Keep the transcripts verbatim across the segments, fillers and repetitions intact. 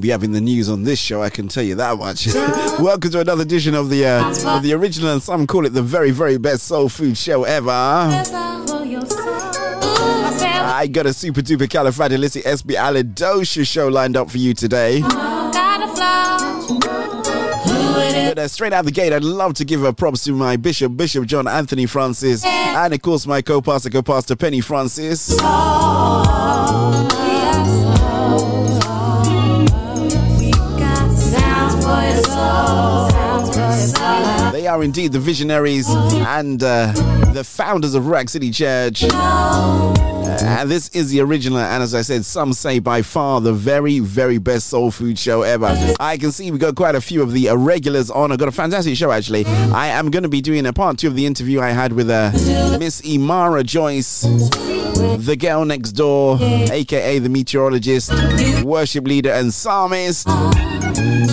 Be having the news on this show, I can tell you that much. Welcome to another edition of the uh, of the original, and some call it the very very best soul food show ever. I got a super duper califragilisticexpialidocious show lined up for you today. But uh, straight out the gate, I'd love to give a props to my bishop, Bishop John Anthony Francis, and of course my co-pastor, co-pastor Penny Francis. They are indeed the visionaries and uh, the founders of Rack City Church. Uh, and this is the original, and as I said, some say by far the very, very best soul food show ever. I can see we got quite a few of the regulars on. I've got a fantastic show, actually. I am going to be doing a part two of the interview I had with uh, Miss Imara Joyce, the girl next door, aka the meteorologist, worship leader, and psalmist.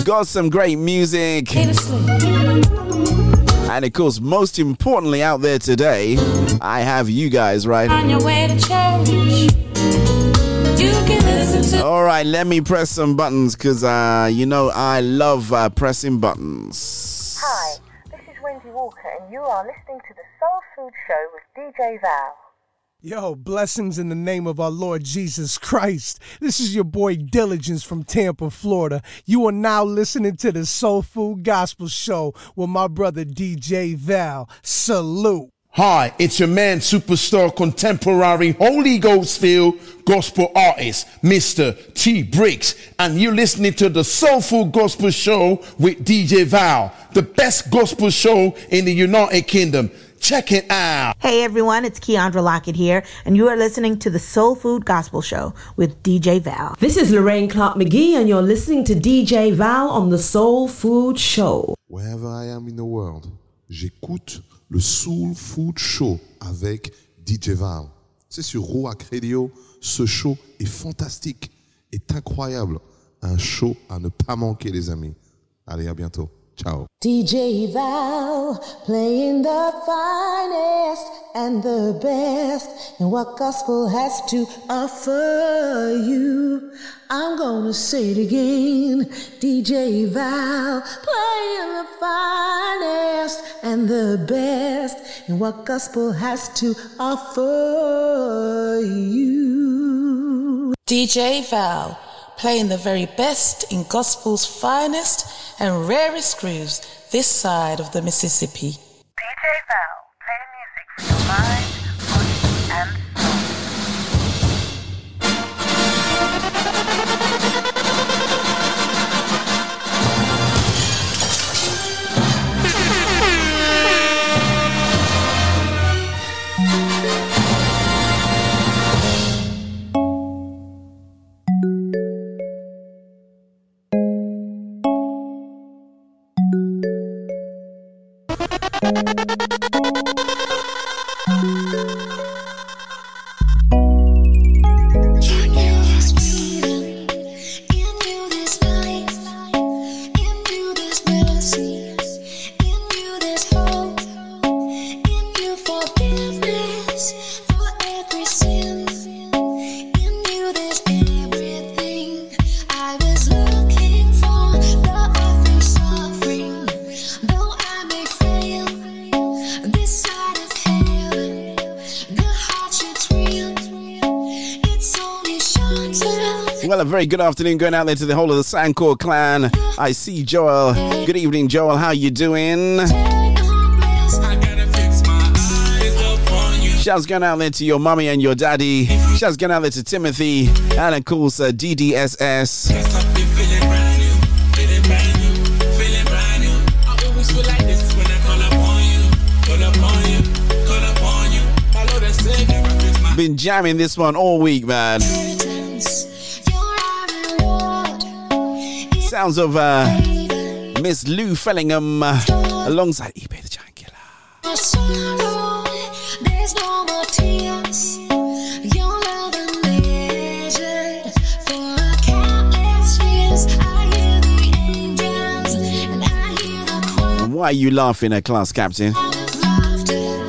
Got some great music. And of course, most importantly out there today, I have you guys, right? On your way to church, you can listen to. All right, let me press some buttons, because, uh, you know, I love uh, pressing buttons. Hi, this is Wendy Walker, and you are listening to The Soul Food Show with D J Val. Yo, blessings in the name of our Lord Jesus Christ. This is your boy Diligence from Tampa, Florida. You are now listening to the Soul Food Gospel Show with my brother D J Val. Salute. Hi, it's your man, superstar, contemporary, Holy Ghost-filled gospel artist, Mister T. Bricks. And you're listening to the Soul Food Gospel Show with D J Val, the best gospel show in the United Kingdom. Check it out. Hey everyone, it's Keandra Lockett here, and you are listening to the Soul Food Gospel Show with D J Val. This is Lorraine Clark-McGee, and you're listening to D J Val on the Soul Food Show. Wherever I am in the world, j'écoute le Soul Food Show avec D J Val. C'est sur Roux Acredio. Ce show est fantastique, est incroyable. Un show à ne pas manquer, les amis. Allez, à bientôt. Ciao. D J Val, playing the finest and the best and what gospel has to offer you. I'm gonna say it again. D J Val, playing the finest and the best and what gospel has to offer you. D J Val, playing the very best in gospel's finest and rarest grooves this side of the Mississippi. D J Val, playing music for your mind, body, and very good afternoon going out there to the whole of the Sancor clan. I see Joel. Good evening, Joel. How you doing? Shouts going out there to your mummy and your daddy. Shouts going out there to Timothy. And of course, uh, D D S S. Been jamming this one all week, man. Sounds of uh, Miss Lou Fellingham uh, alongside eBay the Giant Killer. And why are you laughing at class, Captain?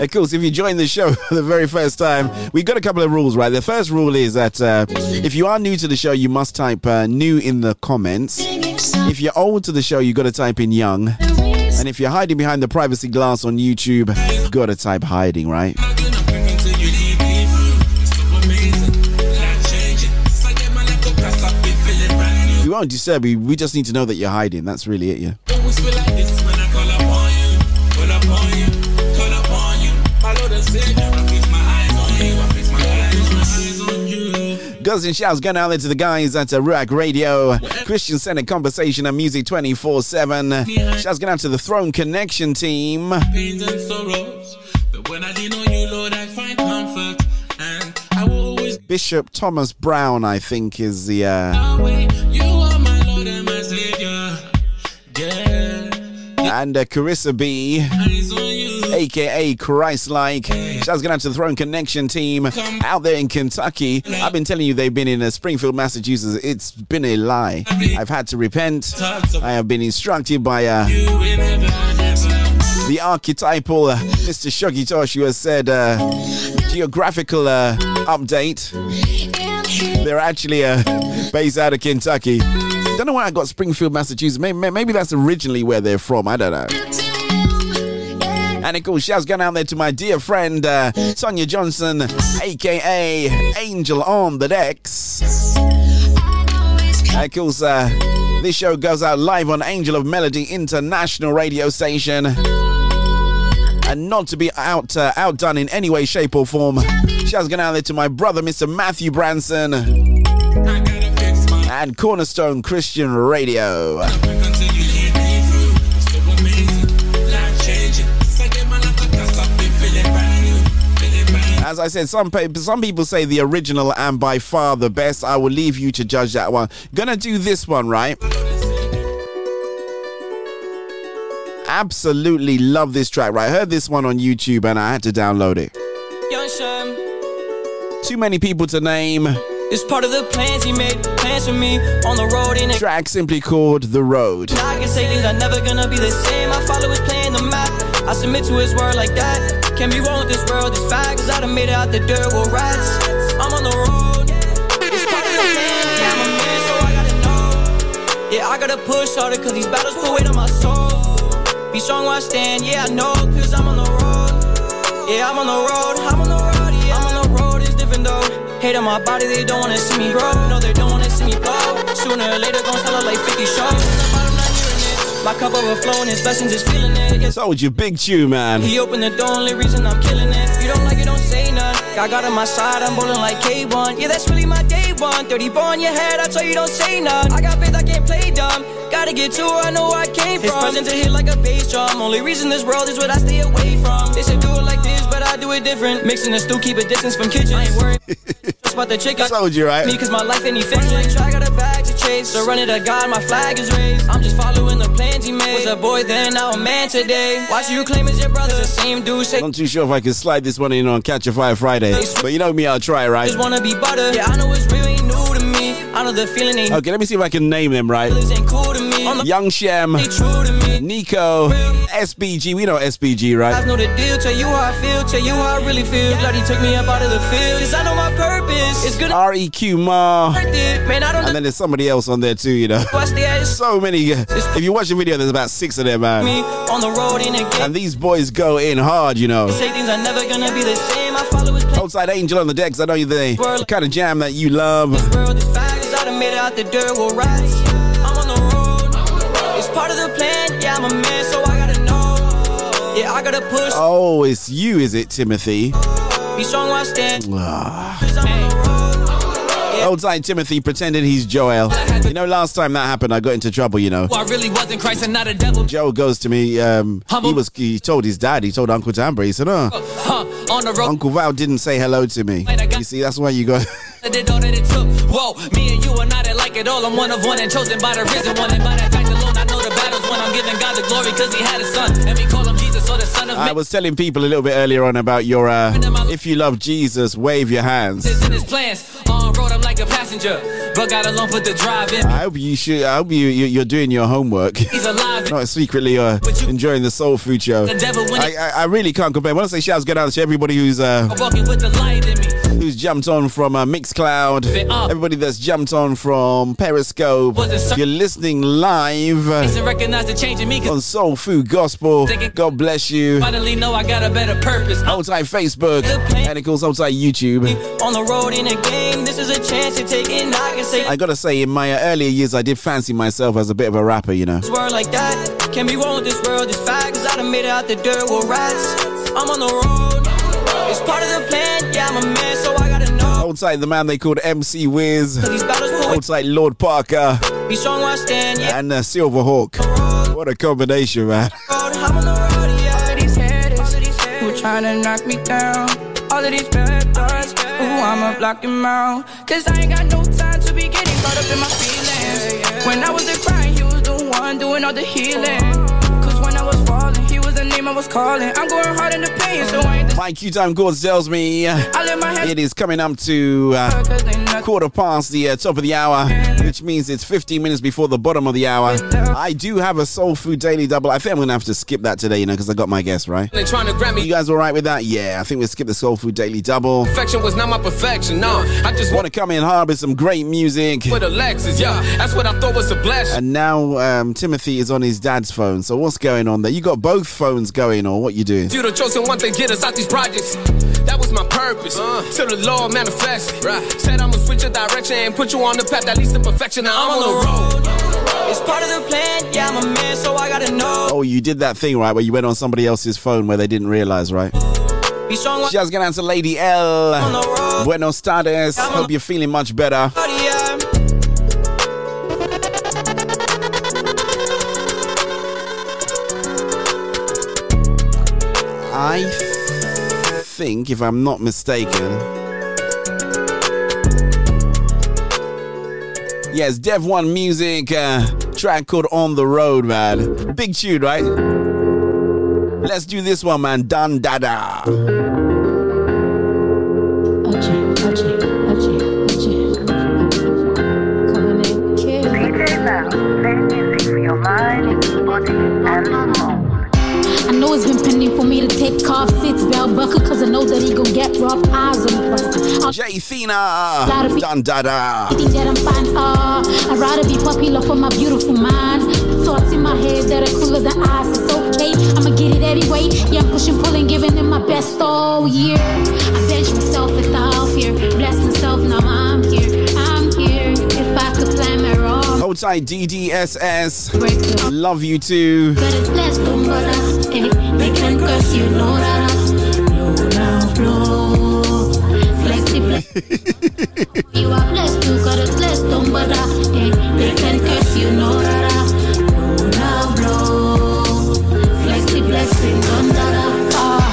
Of course, if you join the show for the very first time, we've got a couple of rules, right? The first rule is that uh, if you are new to the show, you must type uh, new in the comments. If you're old to the show, you got to type in young. And if you're hiding behind the privacy glass on YouTube, you got to type hiding, right? We won't disturb you. We just need to know that you're hiding. That's really it, yeah. Girls and shouts going out there to the guys at Roux Acredio, Christian Center Conversation and Music twenty-four seven. Shouts going out to the Throne Connection team. Pains and sorrows, but when I lean on you, Lord, I find comfort. And I will always... Bishop Thomas Brown, I think, is the... Uh... And uh, Carissa B, a k a. Christ-like. Shouts going out to the Throne Connection team out there in Kentucky. I've been telling you they've been in uh, Springfield, Massachusetts. It's been a lie. I've had to repent. I have been instructed by uh, the archetypal uh, Mister Shoggy Tosh, who has said uh, geographical uh, update. They're actually uh, based out of Kentucky. Don't know why I got Springfield, Massachusetts. Maybe, maybe that's originally where they're from. I don't know. And of course, shouts going out there to my dear friend uh, Sonya Johnson, a k a. Angel on the Decks. And of course, uh, this show goes out live on Angel of Melody International Radio Station. And not to be out uh, outdone in any way, shape or form, shouts going out there to my brother, Mister Matthew Branson. And Cornerstone Christian Radio. As I said, some people, some people say the original and by far the best. I will leave you to judge that one. Gonna do this one, right? Absolutely love this track, right? I heard this one on YouTube and I had to download it. Too many people to name. It's part of the plans he made, plans for me on the road in a track simply called The Road. Now I can say things are never gonna be the same. I follow his plan, the map. I submit to his word like that. Can't be wrong with this world, it's facts. I done made it out the dirt with rats. I'm on the road. It's part of the plan, yeah, I'm a man, so I gotta know. Yeah, I gotta push harder, cause these battles put weight on my soul. Be strong where I stand, yeah, I know, cause I'm on the road. Yeah, I'm on the road, I'm on the road, yeah, I'm on the road, it's different though. Hate on my body, they don't wanna see me grow. No, they don't wanna see me blow. Sooner or later, gon' sell out like fifty shows. My cup overflowing, his blessings is feeling it. Sold you, big chew, man. He opened the door, only reason I'm killing it. If you don't like it, don't say nothing. I got on my side, I'm bowling like K one. Yeah, that's really my day one. thirty ball in your head, I tell you don't say nothing. I got faith, I can't play dumb. Gotta get to where I know I came from. His presence to hit like a bass drum. Only reason this world is what I stay away from. They should do it like this, but I do it different. Mixing the stew, keep a distance from kitchen. I ain't worried. About the chick I told you, right? Me, cause my life ain't efficient. Like, I got a bag to chase. So running to God, my flag is raised. I'm just following the plans he made. Was a boy then, now a man today. Why should you claim it's your brother? The same dude say. Not too sure if I can slide this one in on Catch a Fire Friday. But you know me, I'll try, right? Just wanna be butter. Yeah, I know it's real, ain't new to me. I know the feeling ain't. Okay, let me see if I can name them, right? Cool to me. On the Young Shem, Nico, S B G. We know S B G, right? I know the deal. Tell you how I feel. Tell you how I really feel. Bloody took me up out of the field. Cause I know my purpose. R E Q Ma. And then there's somebody else on there too, you know. So many. If you watch the video, there's about six of them, man. And these boys go in hard, you know. Outside Angel on the Decks, I know you're the, the kind of jam that you love. It's part of the plan, yeah, I'm a man, so I gotta know. Yeah, I gotta push. Oh, it's you, is it, Timothy? Be strong while I stand. Old time Timothy pretended he's Joel. You know, last time that happened, I got into trouble, you know. Well, I really wasn't Christ and not a devil. Joel goes to me, um, he was. He told his dad, he told Uncle Tambra, he said, oh, huh, on the road. Uncle Val didn't say hello to me. You see, that's why you got... I did all that it took. Whoa, me and you are not alike at all. I'm one of one and chosen by the risen one. And by that fact alone, I know the battles when I'm giving God the glory because he had a son. And we call him Jesus, or the son of man. I was telling people a little bit earlier on about your, uh, if you love Jesus, wave your hands. In his plans, on road, I'm like a a passenger, but got along for the driving. I hope you should. I hope you, you you're doing your homework. He's alive. Not secretly uh, you, enjoying the soul food show. The devil when I, I I really can't complain. When I say shouts go out to everybody who's uh walking with the light in me. Who's jumped on from uh, Mixcloud, everybody that's jumped on from Periscope. If you're listening live uh, on Soul Food Gospel, God bless you. Finally know I got a better purpose. Outside Facebook and of course outside YouTube. On the road in a game, this is a chance to take it. I can say I gotta say, in my earlier years, I did fancy myself as a bit of a rapper, you know. This world like that can be wrong with this world. It's fact, cause I done made it out the dirt with rats. I'm on the road. It's part of the plan, yeah, I'm a man, so I gotta know. Outside the man they called M C Wiz. Outside Lord Parker. Be strong where I stand, yeah. And uh, Silverhawk. What a combination, man. I'm on the road, yeah. All of these haters who tryna knock me down. All of these bad thoughts, ooh, I'ma block them out. Cause I ain't got no time to be getting caught up in my feelings. When I was in crying, he was the one doing all the healing. I was calling. I'm going hard in the pain, so I ain't. My cue time God tells me it is coming up to uh, quarter past the uh, top of the hour, which means it's fifteen minutes before the bottom of the hour. I do have a Soul Food Daily Double. I think I'm going to have to skip that today, you know, because I got my guest, right? They're trying to grab me. You guys all right with that? Yeah, I think we'll skip the Soul Food Daily Double. Perfection was not my perfection, no. I just want to come in hard with some great music. With Alexis, yeah. That's what I thought was a blessing. And now um, Timothy is on his dad's phone, so what's going on there? You got both phones going on, what you doing? You the chosen one, they get us out these projects. That was my purpose, uh, till the Lord manifest. Right. Said I'ma switch your direction and put you on the path that leads to perfection. Now I'm, I'm on, on the road. road. It's part of the plan, yeah, I'm a man, so I gotta know. Oh, you did that thing, right, where you went on somebody else's phone where they didn't realize, right? Be strong. Just gonna answer Lady L. On the road. Buenos tardes. I'm Hope on. You're feeling much better. I th- think, if I'm not mistaken, yes, Dev One Music, uh, track called On The Road, man. Big tune, right? Let's do this one, man. Dan Dada. Oje, oje, oje, oje. Coming in, kid. D J Val, play music for your mind, body, and soul. I know it's been pending for me to take off. Sits bell buckle, cause I know that he gon' get rough. Eyes on the J. Thina Dun Dada. I'd rather be popular for my beautiful mind. Thoughts in my head that are cooler than ice. It's okay, I'ma get it anyway. Yeah, I'm pushing, pulling, giving them my best all year. I bench myself at the half year. Bless myself, now I'm here. I'm here. If I could plan my wrong. Outside D D S S. Love you too. But it's less boom, but they can curse you, no, no, no, flexible. You are blessed to God, it's blessed, don't bother. They can curse you, no, no, no, flexible, blessing, don't bother. Ah,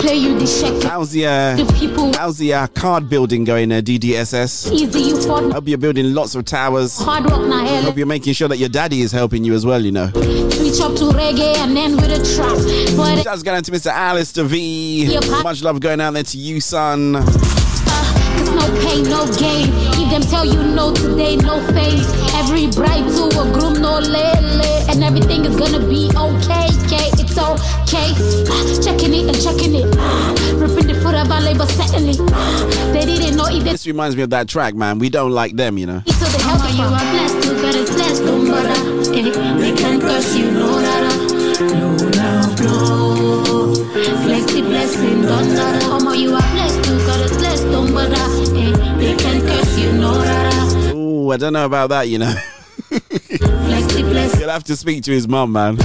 play you the check. How's the, uh, the people? How's the uh, card building going there, D D S S? Easy, you fought. Hope you're building lots of towers. Hard rock, now, Hope you're making sure that your daddy is helping you as well, you know. Up to reggae and then with a trap. But shouts going out to Mister Alistair V. Much love going out there to you, son. Uh, it's no pain, no gain. If them tell you no today, no face. Every bride to a groom, no lele. And everything is gonna be okay, okay. It's okay. Uh, checking it and checking it. Uh, ripping the foot of our labor, certainly. Uh, they didn't know if they... This reminds me of that track, man. We don't like them, you know. So the hell you are blessed to God is blessed, don't bother. They can't curse you, no, no, no, no. Flexi blessing, don't bother. Homo, you are blessed to God is blessed, don't bother. They can't curse you, no, no. Ooh, I don't know about that, you know. Flexi blessing. You'll have to speak to his mum, man.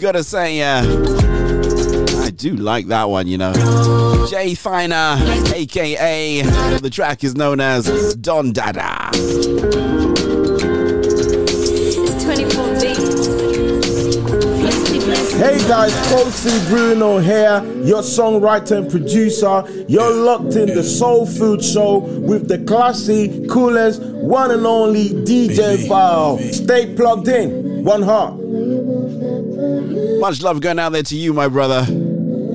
Gotta say, uh, I do like that one, you know. Jay Finer, aka the track is known as Don Dada. It's twenty-four days. Hey guys, Colson Bruno here, your songwriter and producer. You're locked in the Soul Food Show with the classy, coolest, one and only D J Val. Stay plugged in. one heart. Much love going out there to you, my brother.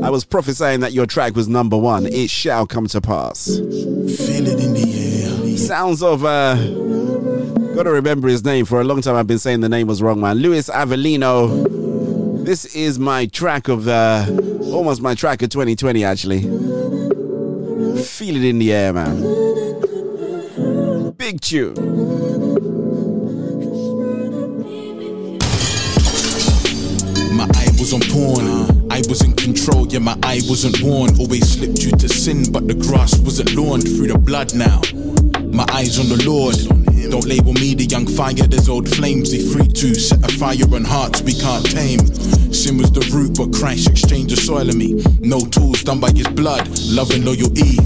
I was prophesying that your track was number one. It shall come to pass. Feel it in the air. Sounds of uh, gotta remember his name. For a long time I've been saying the name was wrong, man. Luis Avelino. This is my track of the almost my track of twenty twenty, actually. Feel it in the air, man. Big tune. On porn, I was in control, yeah, my eye wasn't warned. Always slipped due to sin, but the grass wasn't lawn. Through the blood now, my eyes on the Lord. Don't label me the young fire, there's old flames. They free to set a fire on hearts we can't tame. Sin was the root, but Christ exchanged the soil in me. No tools done by his blood, love and loyalty.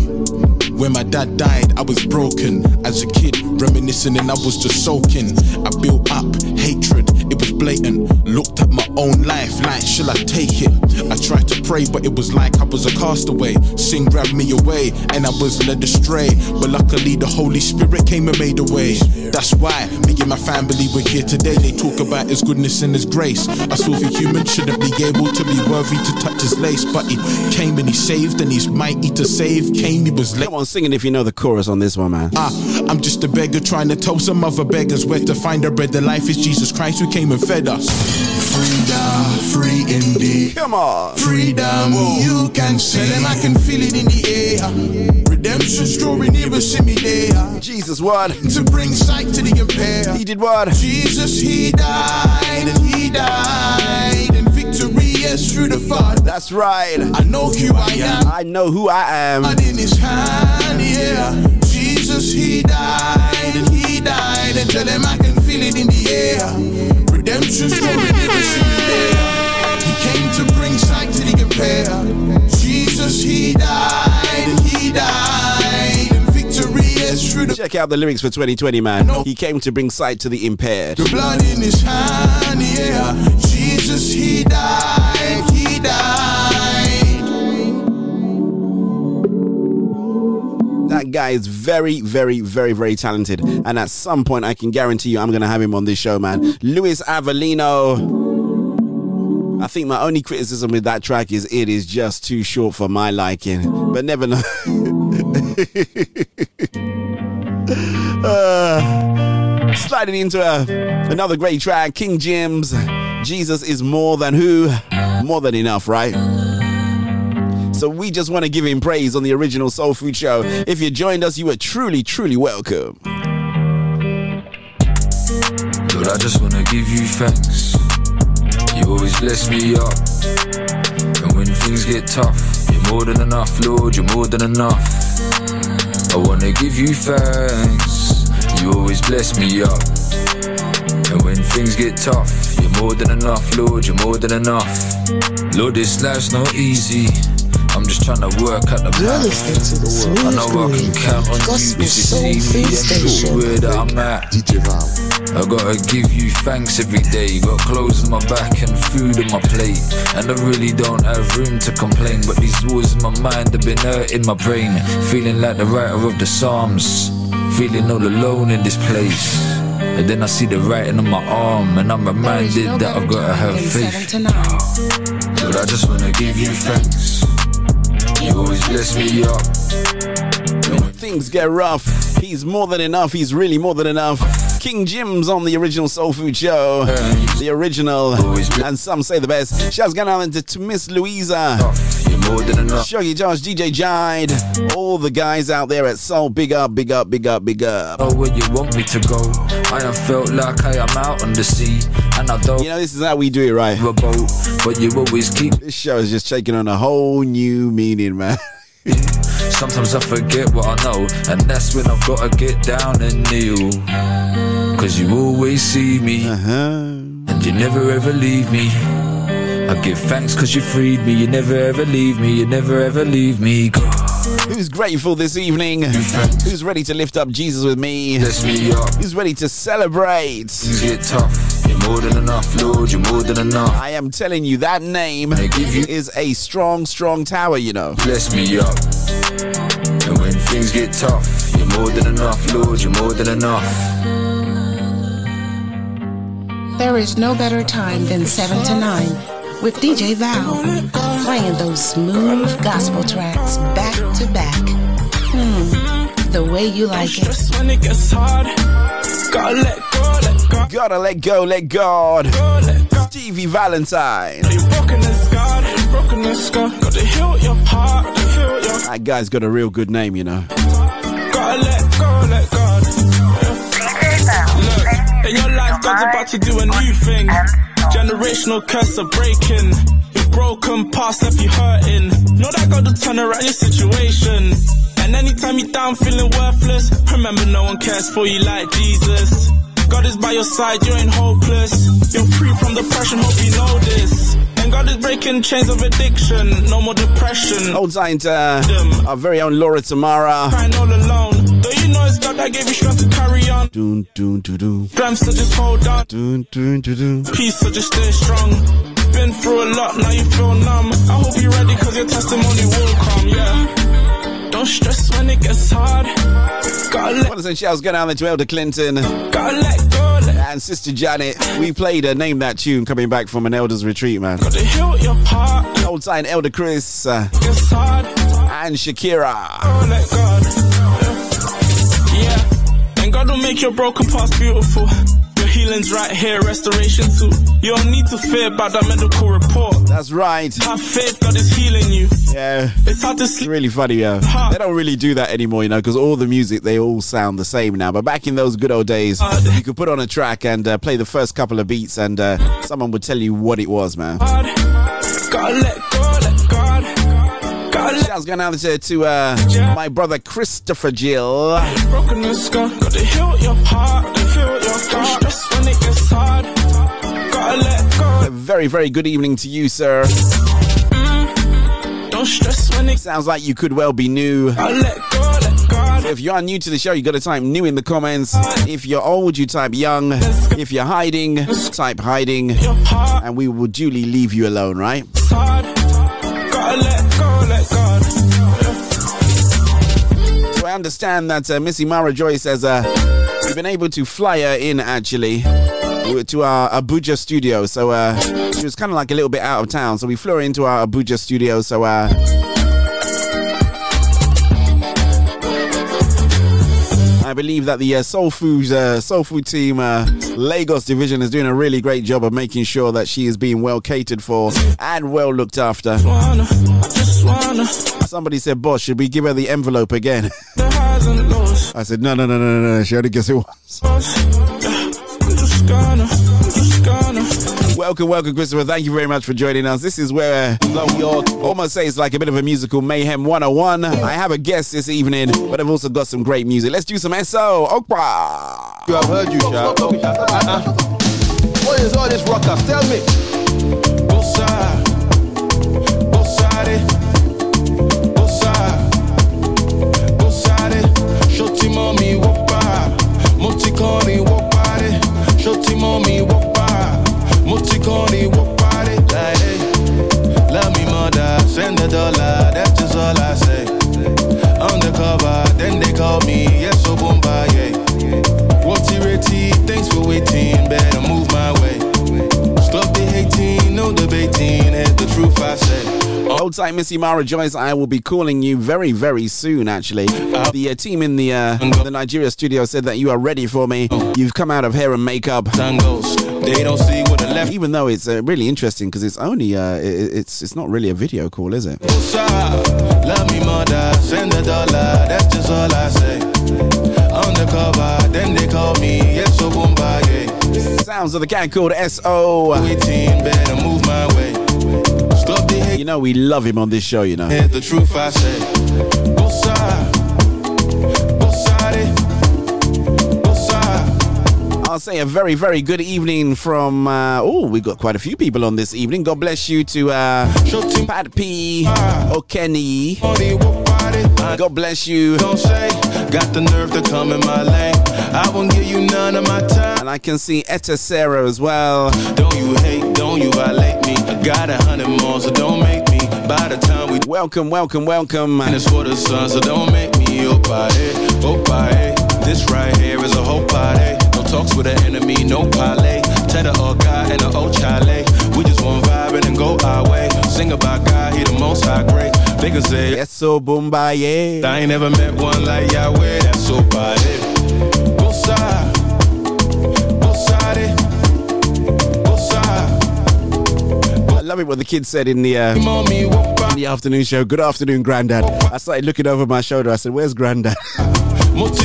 When my dad died, I was broken. As a kid, reminiscing and I was just soaking. I built up hatred, it was blatant. Looked at my own life, like, shall I take it? I tried to pray, but it was like I was a castaway. Sin grabbed me away, and I was led astray. But luckily, the Holy Spirit came and made a way. That's why me and my family were here today. They talk about his goodness and his grace. I saw the human shouldn't be able to be worthy to touch his lace. But he came and he saved, and he's mighty to save. Came, he was late. Come on, singing if you know the chorus on this one, man. Ah, I'm just a beggar trying to tell some other beggars where to find our bread. The life is Jesus Christ who came and fed us. Freedom, free indeed. Come on. Freedom, you can see. And I can feel it in the air. Redemption story never see me there. Jesus, what? To bring sight to the impaired. He did what? Jesus, he died and he died. And victory is through the Father. That's right. I know who I am. I know who I am. And in his hand, yeah. Jesus, he died and he died. And tell him I can feel it in the air. Redemption story never see me there. He came to bring sight to the impaired. Jesus, he died and he died. And victory is through the... Check out the lyrics for twenty twenty, man. He came to bring sight to the impaired. The blood in his hand, yeah. Jesus, he died, he died. That guy is very, very, very, very talented. And at some point, I can guarantee you I'm going to have him on this show, man. Luis Avelino. I think my only criticism with that track is it is just too short for my liking. But never know. uh, sliding into a, another great track, King Jim's. Jesus is more than who? More than enough, right? So we just want to give him praise on the original Soul Food Show. If you joined us, you are truly, truly welcome. Lord, I just want to give you thanks. You always bless me up. And when things get tough, you're more than enough, Lord, you're more than enough. I want to give you thanks. You always bless me up. And when things get tough, you're more than enough, Lord, you're more than enough. Lord, this life's not easy. I'm just trying to work at the back. I know I can count on you if you see me and where that I'm at. I gotta give you thanks every day. Got clothes on my back and food on my plate. And I really don't have room to complain. But these wars in my mind have been hurting my brain. Feeling like the writer of the Psalms. Feeling all alone in this place. And then I see the writing on my arm. And I'm reminded no that I've gotta have faith. Lord, I just wanna give you thanks. You always bless me up. When things get rough, he's more than enough. He's really more than enough. King Jim's on the original Soul Food Show. The original, and some say the best. Shouts going out to Miss Louisa, Shoggy Tosh, D J Jide, all the guys out there at Soul. Big up, big up, big up, big up. Oh, where you want me to go? I have felt like I am out on the sea. And I don't. You know, this is how we do it, right? Boat, but you always keep. This show is just taking on a whole new meaning, man. Sometimes I forget what I know, and that's when I've got to get down and kneel. Cause you always see me, uh-huh. and you never ever leave me. I give thanks cause you freed me. You never ever leave me, you never ever leave me, God. Who's grateful this evening? Who's ready to lift up Jesus with me? me up. Who's ready to celebrate? Things get tough. You're more than enough, Lord, you're more than enough. I am telling you, that name you is a strong, strong tower, you know. Bless me up. And when things get tough, you're more than enough, Lord, you're more than enough. There is no better time than seven to nine with D J Val, playing those smooth gospel tracks back to back. Hmm, the way you like it. When it gets hard, gotta let go, let go. Gotta let go, let God. Go, let go. Stevie Valentine. Now you're broken as God, you're broken as God. Gotta heal your heart, heal your... That guy's got a real good name, you know. Gotta let go, let God. Look, in your life, God's about to do a new thing. Generational curse are breaking. Your broken past left you hurting. Know that God will turn around your situation. And anytime you're down feeling worthless, remember no one cares for you like Jesus. God is by your side, you ain't hopeless. You're free from depression, hope you know this. And God is breaking chains of addiction. No more depression. Old Zion to uh, our very own Laura Tamara. Crying all alone. You know it's God that gave you strength to carry on. Doom, doom, do, do. Glam, so just hold on. Doom, doom, do, do. Peace, so just stay strong. Been through a lot, now you feel numb. I hope you're ready, cause your testimony will come, yeah. Don't stress when it gets hard. Gotta let... What is it? Shouts go down to Elder Clinton. Gotta let go. And Sister Janet, we played her Name That Tune coming back from an Elder's Retreat, man. Gotta heal your heart. Old time Elder Chris. Uh, hard. And Shakira. Go, let God. God will make your broken past beautiful. Your healing's right here, restoration too. You don't need to fear about that medical report. That's right. Have faith, God is healing you. Yeah. It's hard to sleep. It's really funny, yeah. Huh. They don't really do that anymore, you know, because all the music, they all sound the same now. But back in those good old days, hard. You could put on a track and uh, play the first couple of beats and uh, someone would tell you what it was, man. Hard. Gotta let go, let God. Shouts going out to, to uh, yeah. my brother Christopher Jill. Brokenness, God, gotta heal your heart, heal your heart. Stress when it gets hard, gotta let go. A very, very good evening to you, sir. Mm, don't stress when it... Sounds like you could well be new. Gotta let go, let God. So if you are new to the show, you got to type new in the comments. If you're old, you type young. If you're hiding, type hiding. And we will duly leave you alone, right? Let go, let God. So I understand that uh, Miss Imara Joyce has uh, we've been able to fly her in actually to our Abuja studio. So uh, she was kind of like a little bit out of town, so we flew her into our Abuja studio. So uh, I believe that the uh, Soul Food uh, Soul Food team uh, Lagos division is doing a really great job of making sure that she is being well catered for and well looked after. Somebody said, boss, should we give her the envelope again? I said, no, no, no, no, no, no. She only gets it once. Welcome, welcome, Christopher. Thank you very much for joining us. This is where York almost say it's like a bit of a musical mayhem one oh one. I have a guest this evening, but I've also got some great music. Let's do some S O. Okpa. You have heard you, child. Uh-uh. What is all this ruckus? Tell me. Bossa. Bossa. Shorty mommy walk by, Moticoni walk by. Shorty mommy walk by, Moticoni walk by. Like, hey, love me mother, send a dollar, that's just all I say. Undercover, then they call me, yes, so boom by, yeah. What's irritating? Thanks for waiting, better move my way. Stop the hating, no debating, it's the truth I say. Old time Miss Imara Joyce, I will be calling you very, very soon, actually. The uh, team in the uh, the Nigeria studio said that you are ready for me. You've come out of hair and makeup. They don't see what the left. Even though it's uh, really interesting because it's only, uh, it, it's it's not really a video call, is it? Love me mother, send a dollar, that's just all I say. Undercover, then they call me, yes, so boom, bye, yeah. Sounds of the cat called S O. eighteen, better move my way. You know we love him on this show, you know. Yeah, the truth I say. I'll say a very, very good evening from uh, oh, we've got quite a few people on this evening. God bless you to uh, Pat P, Okeni. God bless you. Don't say, got the nerve to come in my lane. I won't give you none of my time. And I can see Etta Sarah as well. Don't you hate, don't you violate me. I got a hundred more, so don't make me. By the time we welcome, welcome, welcome. And it's for the sun, so don't make me. Oh, by it, oh, by it. This right here is a whole party. No talks with the enemy, no parlay. Tell the can say, yes, so Boomba, yeah. I ain't never met one like Yahweh, that's so bad. Both sides, both sides, both sides. I love it what the kids said in the, uh, in the afternoon show. Good afternoon, Grandad. I started looking over my shoulder. I said, where's Grandad? Let's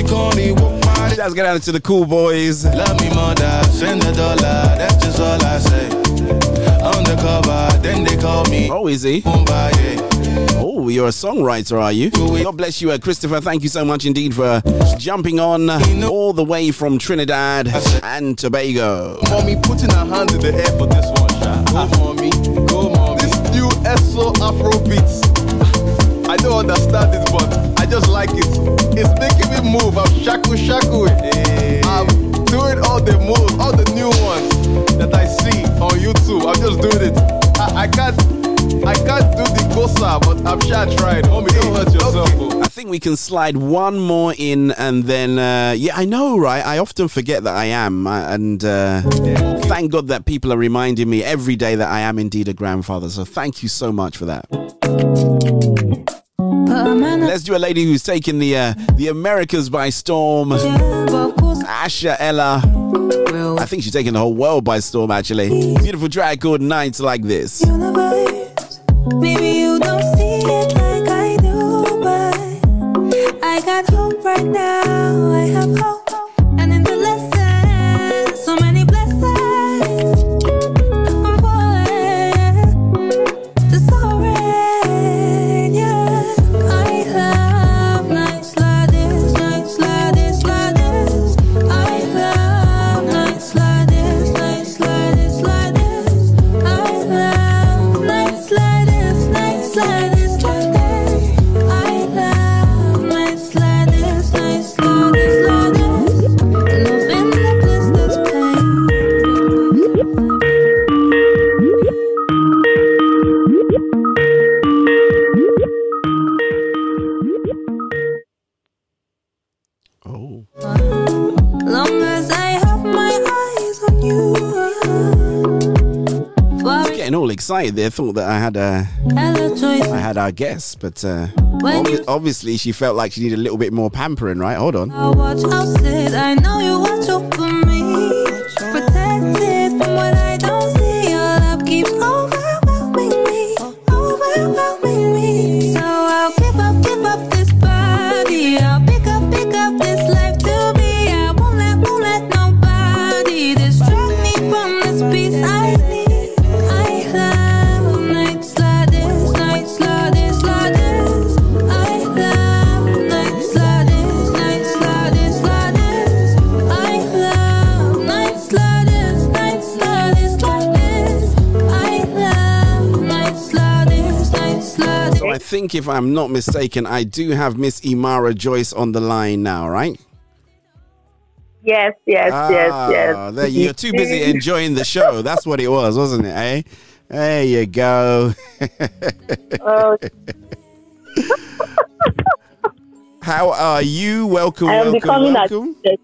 get out to the cool boys. Love me, mother, send a dollar. That's just all I say. Undercover, then they call me. Oh, is he? Oh, you're a songwriter, are you? God bless you, Christopher. Thank you so much indeed for jumping on all the way from Trinidad and Tobago. Mommy, putting her hand in the air for this one. Go, mommy. Go, mommy. This new S O Afro beats. I don't understand it, but I just like it. It's making me move. I'm shaku shaku. Hey. I'm doing all the moves, all the new ones that I see on YouTube. I'm just doing it. I, I can't, I can't do the gosa, but I'm sure I tried. Homie, don't hurt yourself. Okay. I think we can slide one more in, and then uh, yeah, I know, right? I often forget that I am, I, and uh, yeah. Thank God that people are reminding me every day that I am indeed a grandfather. So thank you so much for that. Let's do a lady who's taken the uh, the Americas by storm. Asha Ella. I think she's taken the whole world by storm, actually. Beautiful track called Nights Like This. Universe, maybe you don't see it like I do, but I got hope right now. I have hope. Excited there, thought that I had a, I had our guest, but uh, obvi- obviously she felt like she needed a little bit more pampering, right? Hold on. I watch out, I know you watch out for me. Protected from what I don't see. Your love keeps overwhelming me, overwhelming me. So I'll give up, give up this body. I'll pick up, pick up this life to be. I won't let, won't let nobody distract me from this peace I need. I think if I'm not mistaken, I do have Miss Imara Joyce on the line now, right? Yes, yes, ah, yes, yes. There, you're too busy enjoying the show. That's what it was, wasn't it, eh? There you go. Oh. How are you? Welcome, I am welcome, becoming welcome. Addicted.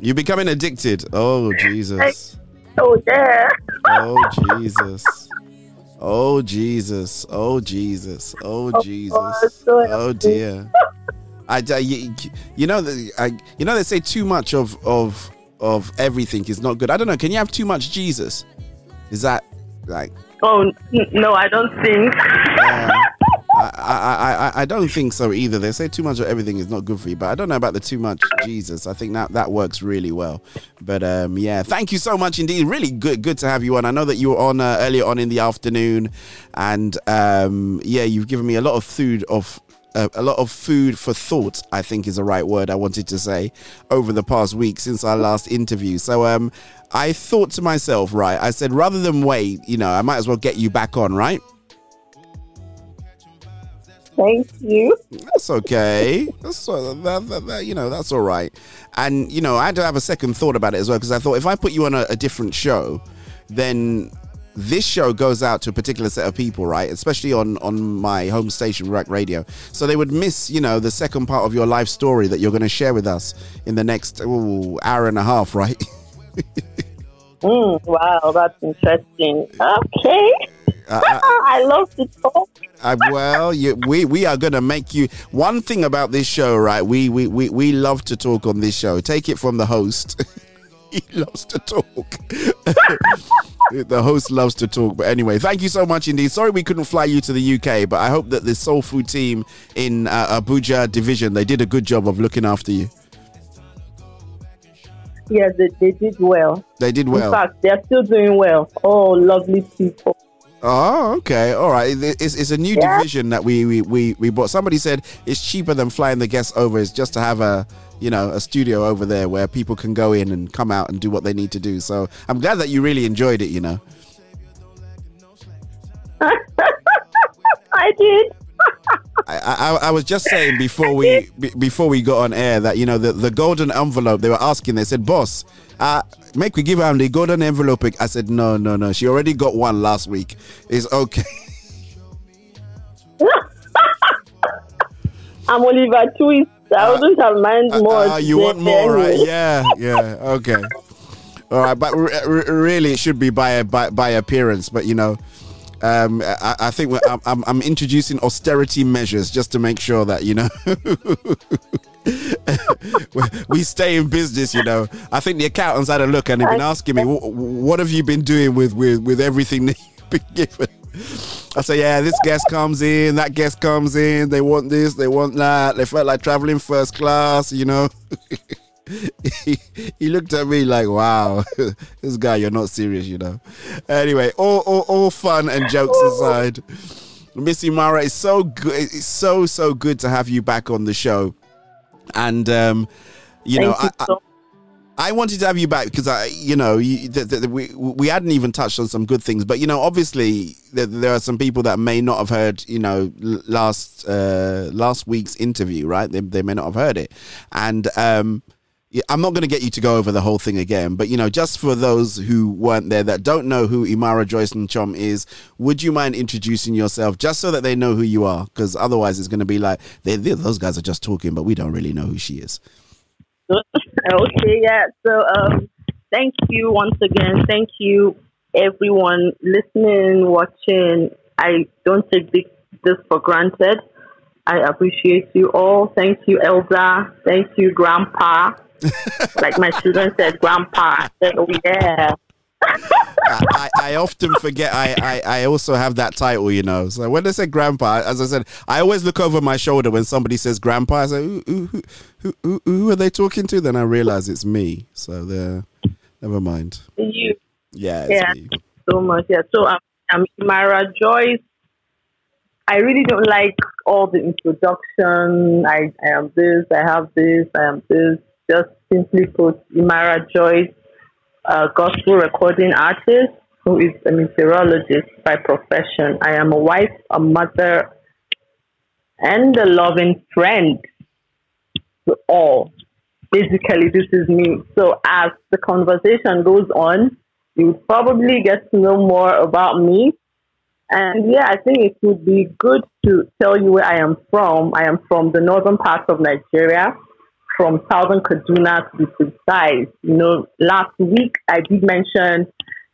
You're becoming addicted. Oh, Jesus. Oh, yeah. Oh, Jesus. Oh, Jesus. Oh, Jesus. Oh, Jesus. Oh, dear. I, I, you, you know, the, I, you know, they say too much of, of, of everything is not good. I don't know. Can you have too much Jesus? Is that like... Oh, no, I don't think. Uh, I, I, I, I don't think so either. They say too much of everything is not good for you, but I don't know about the too much Jesus. I think that, that works really well. But um, yeah, thank you so much indeed. Really good good to have you on. I know that you were on uh, earlier on in the afternoon, and um, yeah, you've given me a lot of food of uh, a lot of food for thought, I think is the right word I wanted to say, over the past week since our last interview. So um, I thought to myself, right? I said, rather than wait, you know, I might as well get you back on, right? Thank you. That's okay. That's that, that, that, you know, that's all right. And you know, I had to have a second thought about it as well, because I thought if I put you on a, a different show, then this show goes out to a particular set of people, right? Especially on, on my home station, Rack Radio. So they would miss, you know, the second part of your life story that you're going to share with us in the next ooh, hour and a half, right? Mm, wow, that's interesting. Okay. Uh, I, I love to talk. I, well, you, we we are going to make you. One thing about this show, right? We we we we love to talk on this show. Take it from the host. He loves to talk. The host loves to talk. But anyway, thank you so much indeed. Sorry we couldn't fly you to the U K, but I hope that the Soul Food team in uh, Abuja division, they did a good job of looking after you. Yeah, they, they did well. They did well. In fact, they're still doing well. Oh, lovely people. Oh, okay. All right. It's, it's a new yeah. division that we, we, we, we bought. Somebody said it's cheaper than flying the guests over. It's just to have a, you know, a studio over there where people can go in and come out and do what they need to do. So I'm glad that you really enjoyed it, you know. I did. I, I, I was just saying before we b- before we got on air that, you know, the, the golden envelope, they were asking, they said, boss, uh, make we give her the golden envelope. I said, no, no, no. She already got one last week. It's okay. I'm only about two weeks. I uh, wouldn't have mind uh, more. Uh, you want more, right? Yeah, yeah. Okay. All right. But r- r- really, it should be by, by, by appearance. But, you know. Um, I, I think we're, I'm, I'm introducing austerity measures just to make sure that, you know, we stay in business, you know. I think the accountants had a look and they've been asking me, what have you been doing with, with, with everything that you've been given? I say, yeah, this guest comes in, that guest comes in, they want this, they want that. They felt like traveling first class, you know. He, he looked at me like, wow, this guy, you're not serious, you know. Anyway, all all, all fun and jokes aside, Miss Imara, it's so good, it's so so good to have you back on the show. And um, you Thank know, you I, so- I, I wanted to have you back because I, you know, you, the, the, the, we we hadn't even touched on some good things, but you know, obviously there, there are some people that may not have heard, you know, last uh, last week's interview, right? They they may not have heard it, and. Um, I'm not going to get you to go over the whole thing again, but, you know, just for those who weren't there that don't know who Imara Joyce and Chom is, would you mind introducing yourself just so that they know who you are? Because otherwise it's going to be like, they, they, those guys are just talking, but we don't really know who she is. Okay, yeah. So um, thank you once again. Thank you, everyone listening, watching. I don't take this, this for granted. I appreciate you all. Thank you, Elda. Thank you, Grandpa. Like my children said, Grandpa. I said, oh, yeah. I, I, I often forget I, I, I also have that title, you know. So when they say Grandpa, as I said, I always look over my shoulder when somebody says Grandpa. I say, who, who, who, who, who are they talking to? Then I realize it's me. So they're, never mind. You. Yeah, it's yeah, me. So much, yeah. So um, I'm Imara Joyce. I really don't like all the introduction. I, I am this, I have this, I am this. Just simply put, Imara Joyce, a gospel recording artist who is a meteorologist by profession. I am a wife, a mother, and a loving friend to all. Basically, this is me. So as the conversation goes on, you will probably get to know more about me. And yeah, I think it would be good to tell you where I am from. I am from the northern part of Nigeria, from southern Kaduna to be precise. You know, last week I did mention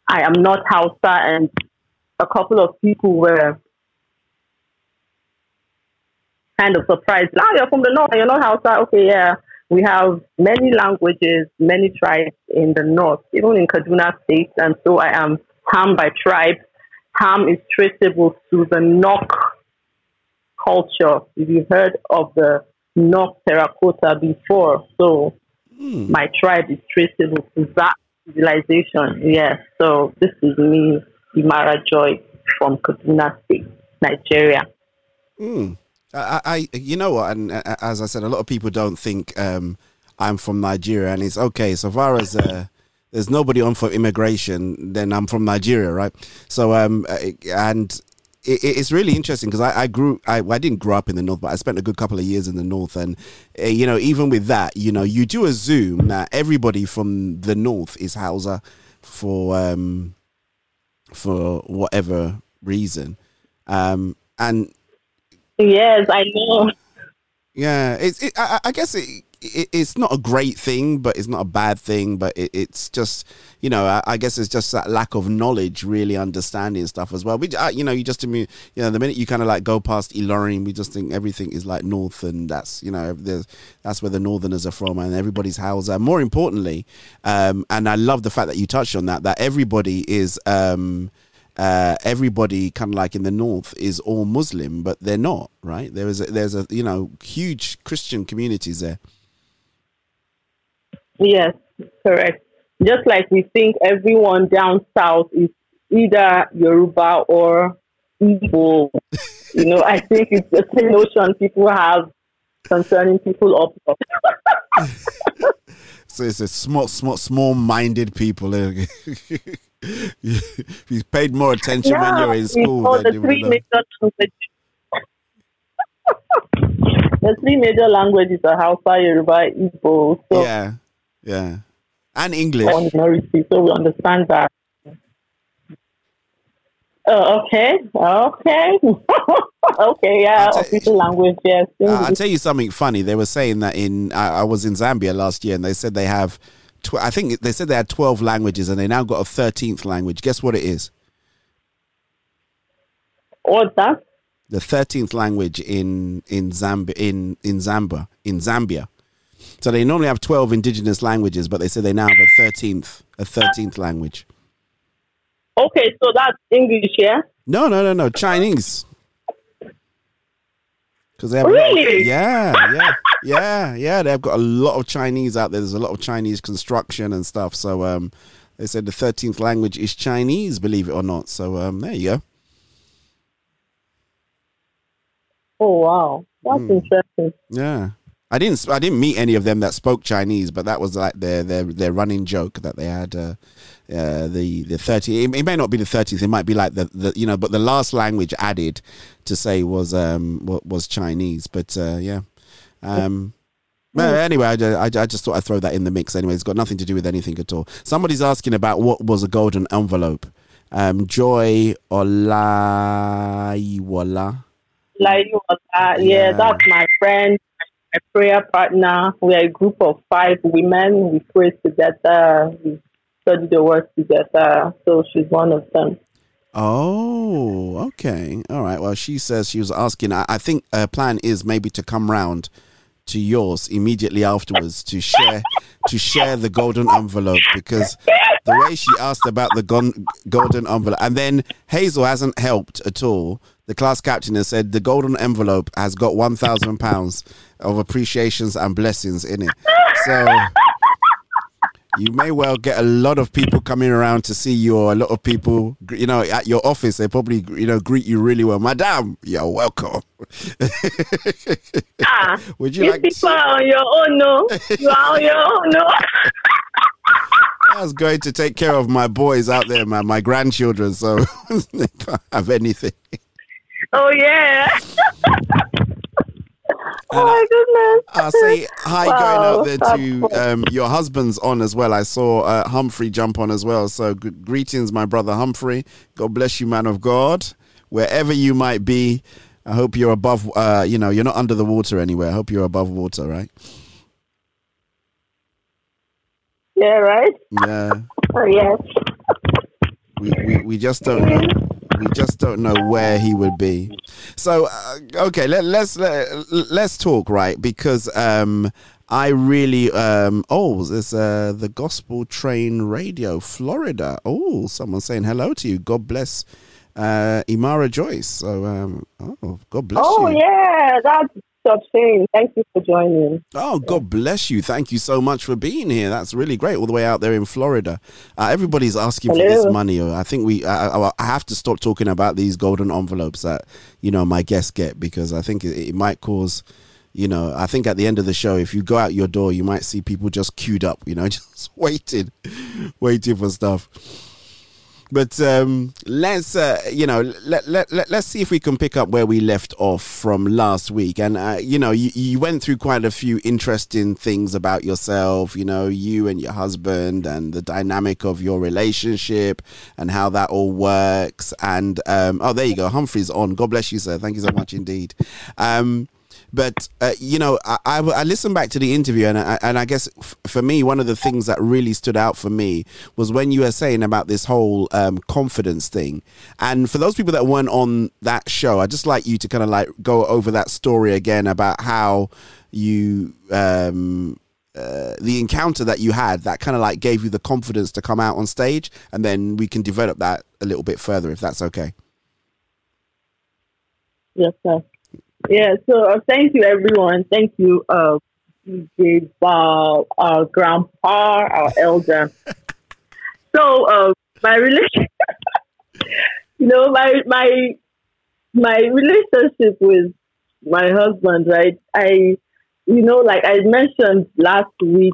I am not Hausa, and a couple of people were kind of surprised. Now you're from the north, you're not Hausa. Okay, yeah. We have many languages, many tribes in the north, even in Kaduna State. And so I am Ham by tribe. Ham is traceable to the Nok culture. If you've heard of the Nok terracotta before, so mm. my tribe is traceable to that civilization. Yes, so this is me, Imara Joy, from Kaduna State, Nigeria. Mm. I, I, you know what? And as I said, a lot of people don't think um, I'm from Nigeria, and it's okay so far as. Uh, There's nobody on for immigration. Then I'm from Nigeria, right? So, um, and it, it's really interesting because I, I grew, I, I didn't grow up in the north, but I spent a good couple of years in the north, and uh, you know, even with that, you know, you do assume that everybody from the north is Hausa for um, for whatever reason, um, and yes, I know. Yeah, it's. It, I, I guess it, it, it's not a great thing, but it's not a bad thing. But it, it's just, you know, I, I guess it's just that lack of knowledge, really understanding stuff as well. We, uh, you know, you just, you know, the minute you kind of like go past Ilorin, we just think everything is like north, and that's, you know, that's where the northerners are from, and everybody's Hausa. More importantly, um, and I love the fact that you touched on that, that everybody is, um, uh, everybody kind of like in the north is all Muslim, but they're not, right? There is, a, there's a, you know, huge Christian communities there. Yes, correct. Just like we think everyone down south is either Yoruba or Igbo. You know, I think it's the same notion people have concerning people up north. So it's a small, small, small-minded people. You paid more attention yeah, when you were in school. Than the, you three major the three major languages are Hausa, Yoruba, Igbo. So yeah. Yeah, and English. So we understand that. Oh, okay, okay, okay. Yeah, t- official language. Yes. Uh, I'll tell you something funny. They were saying that in I, I was in Zambia last year, and they said they have. Tw- I think they said they had twelve languages, and they now got a thirteenth language. Guess what it is? What's that? The thirteenth language in in Zambia in in Zambia in Zambia. So they normally have twelve indigenous languages, but they say they now have a thirteenth, a thirteenth language. Okay, so that's English, yeah? No, no, no, no, Chinese. Because they have really, yeah, yeah, yeah, yeah. They've got a lot of Chinese out there. There's a lot of Chinese construction and stuff. So um, they said the thirteenth language is Chinese, believe it or not. So um, there you go. Oh wow, that's mm. interesting. Yeah. I didn't. I didn't meet any of them that spoke Chinese, but that was like their their, their running joke that they had uh, uh, the the thirty. It, it may not be the thirtieth. It might be like the, the you know. But the last language added to say was um was Chinese. But uh, yeah. Um, well, anyway, I, I, I just thought I'd throw that in the mix. Anyway, it's got nothing to do with anything at all. Somebody's asking about what was a golden envelope. Um, Joy Olaiwola. Olaiwola, yeah, that's my friend. A prayer partner. We are a group of five women. We pray together. We study the word together. So she's one of them. Oh, okay. All right. Well, she says she was asking. I, I think her plan is maybe to come round to yours immediately afterwards to share to share the golden envelope, because the way she asked about the gon- golden envelope, and then Hazel hasn't helped at all. The class captain has said the golden envelope has got one thousand pounds of appreciations and blessings in it. So you may well get a lot of people coming around to see you, or a lot of people, you know, at your office. They probably, you know, greet you really well. Madam, you're welcome. Ah, would you, you like people to... are on your own, no? You are on your own, no? I was going to take care of my boys out there, my my grandchildren, so they can't have anything. Oh yeah. Oh my goodness. I'll say hi wow. going out there to um, your husband's on as well. I saw uh, Humphrey jump on as well. So g- greetings, my brother Humphrey. God bless you, man of God. Wherever you might be, I hope you're above, uh, you know, you're not under the water anywhere. I hope you're above water, right? Yeah, right? Yeah. Oh, yes. We, we, we just don't know. We just don't know where he would be. So, uh, okay, let, let's let, let's talk, right? Because um, I really um, oh, there's uh, the Gospel Train Radio, Florida. Oh, someone's saying hello to you. God bless, uh, Imara Joyce. So, um, oh, God bless oh, you. Oh yeah, that's Bishop Shane. Thank you for joining. Oh, God bless you. Thank you so much for being here. That's really great. All the way out there in Florida. Uh, everybody's asking Hello. for this money. I think we. I, I have to stop talking about these golden envelopes that, you know, my guests get, because I think it, it might cause, you know, I think at the end of the show, if you go out your door, you might see people just queued up, you know, just waiting, waiting for stuff. But um, let's, uh, you know, let, let, let, let's see if we can pick up where we left off from last week. And, uh, you know, you, you went through quite a few interesting things about yourself, you know, you and your husband and the dynamic of your relationship and how that all works. And, um, oh, there you go. Humphrey's on. God bless you, sir. Thank you so much indeed. Um, But, uh, you know, I, I, I listened back to the interview, and I, and I guess f- for me, one of the things that really stood out for me was when you were saying about this whole um, confidence thing. And for those people that weren't on that show, I'd just like you to kind of like go over that story again about how you... Um, Uh, the encounter that you had that kind of like gave you the confidence to come out on stage, and then we can develop that a little bit further if that's okay. Yes, sir. Yeah, so uh, thank you, everyone. Thank you, uh, D J Val, our grandpa, our elder. So uh, my relationship, you know, my my my relationship with my husband, right? I. You know, like I mentioned last week,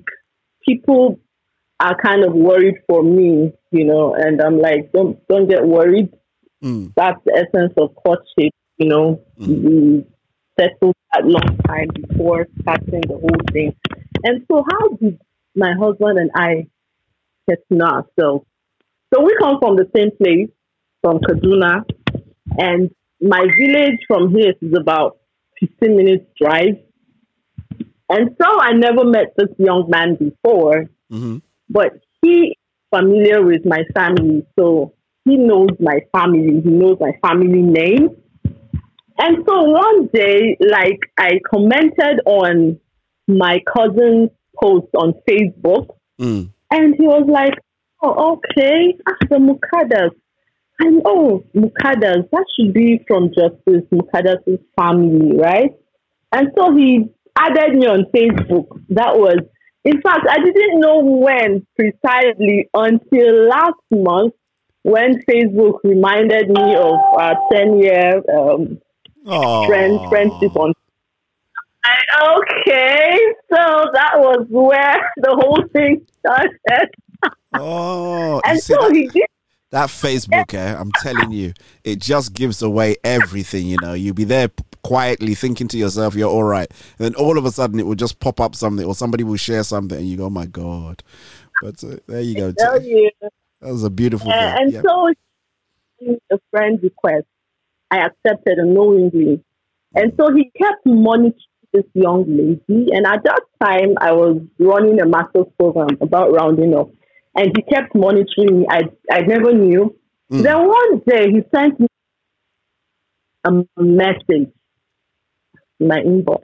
people are kind of worried for me, you know, and I'm like, don't don't get worried. Mm. That's the essence of courtship, you know. Mm. We settled that long time before starting the whole thing. And so how did my husband and I get to know ourselves? So we come from the same place, from Kaduna, and my village from here is about fifteen minutes drive. And so I never met this young man before, mm-hmm. but he is familiar with my family. So he knows my family. He knows my family name. And so one day, like I commented on my cousin's post on Facebook, mm. and he was like, oh, okay, that's the Mukadas. And oh, Mukadas, that should be from Justice Mukadas' family, right? And so he added me on Facebook. That was, in fact, I didn't know when precisely until last month when Facebook reminded me of our ten-year um, friend friendship on. I, okay, so that was where the whole thing started. Oh, and so that, he did. That Facebook, eh, I'm telling you, it just gives away everything. You know, you'll be there quietly thinking to yourself you're all right, and then all of a sudden it will just pop up something, or somebody will share something, and you go, oh my God. But uh, there you go. You. That was a beautiful uh, thing. And yeah. So a friend request I accepted unknowingly, and so he kept monitoring this young lady, and at that time I was running a master's program about rounding up, and he kept monitoring me. I, I never knew. Mm. Then one day he sent me a message in my inbox,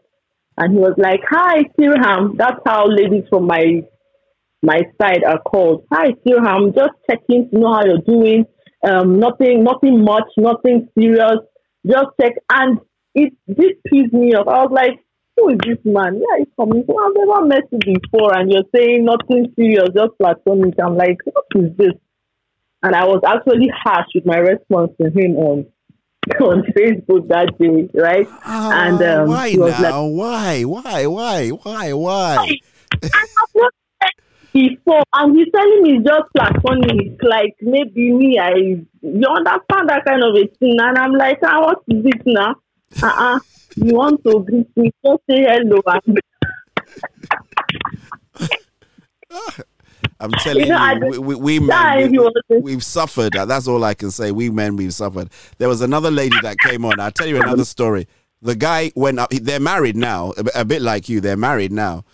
and he was like, hi Sirham, that's how ladies from my my side are called. Hi Sirham, just checking to know how you're doing, um nothing nothing much, nothing serious, just check. And it did piss me off. I was like, who is this man? Yeah, he's coming, I've never met you before, and you're saying nothing serious, just platonic. I'm like, what is this? And I was actually harsh with my response to him on on Facebook that day, right? Oh, and um, why was now? Like, why, why, why, why, why? I have not said before, and he's telling me just platonic, like maybe me. I you understand that kind of a thing, and I'm like, ah, what is it now? Uh uh-uh. uh, you want to greet me? Just say hello. I'm telling you, know, you we, we, we men, we, we've suffered. That's all I can say. We men, we've suffered. There was another lady that came on. I'll tell you another story. The guy went up. They're married now, a bit like you. They're married now.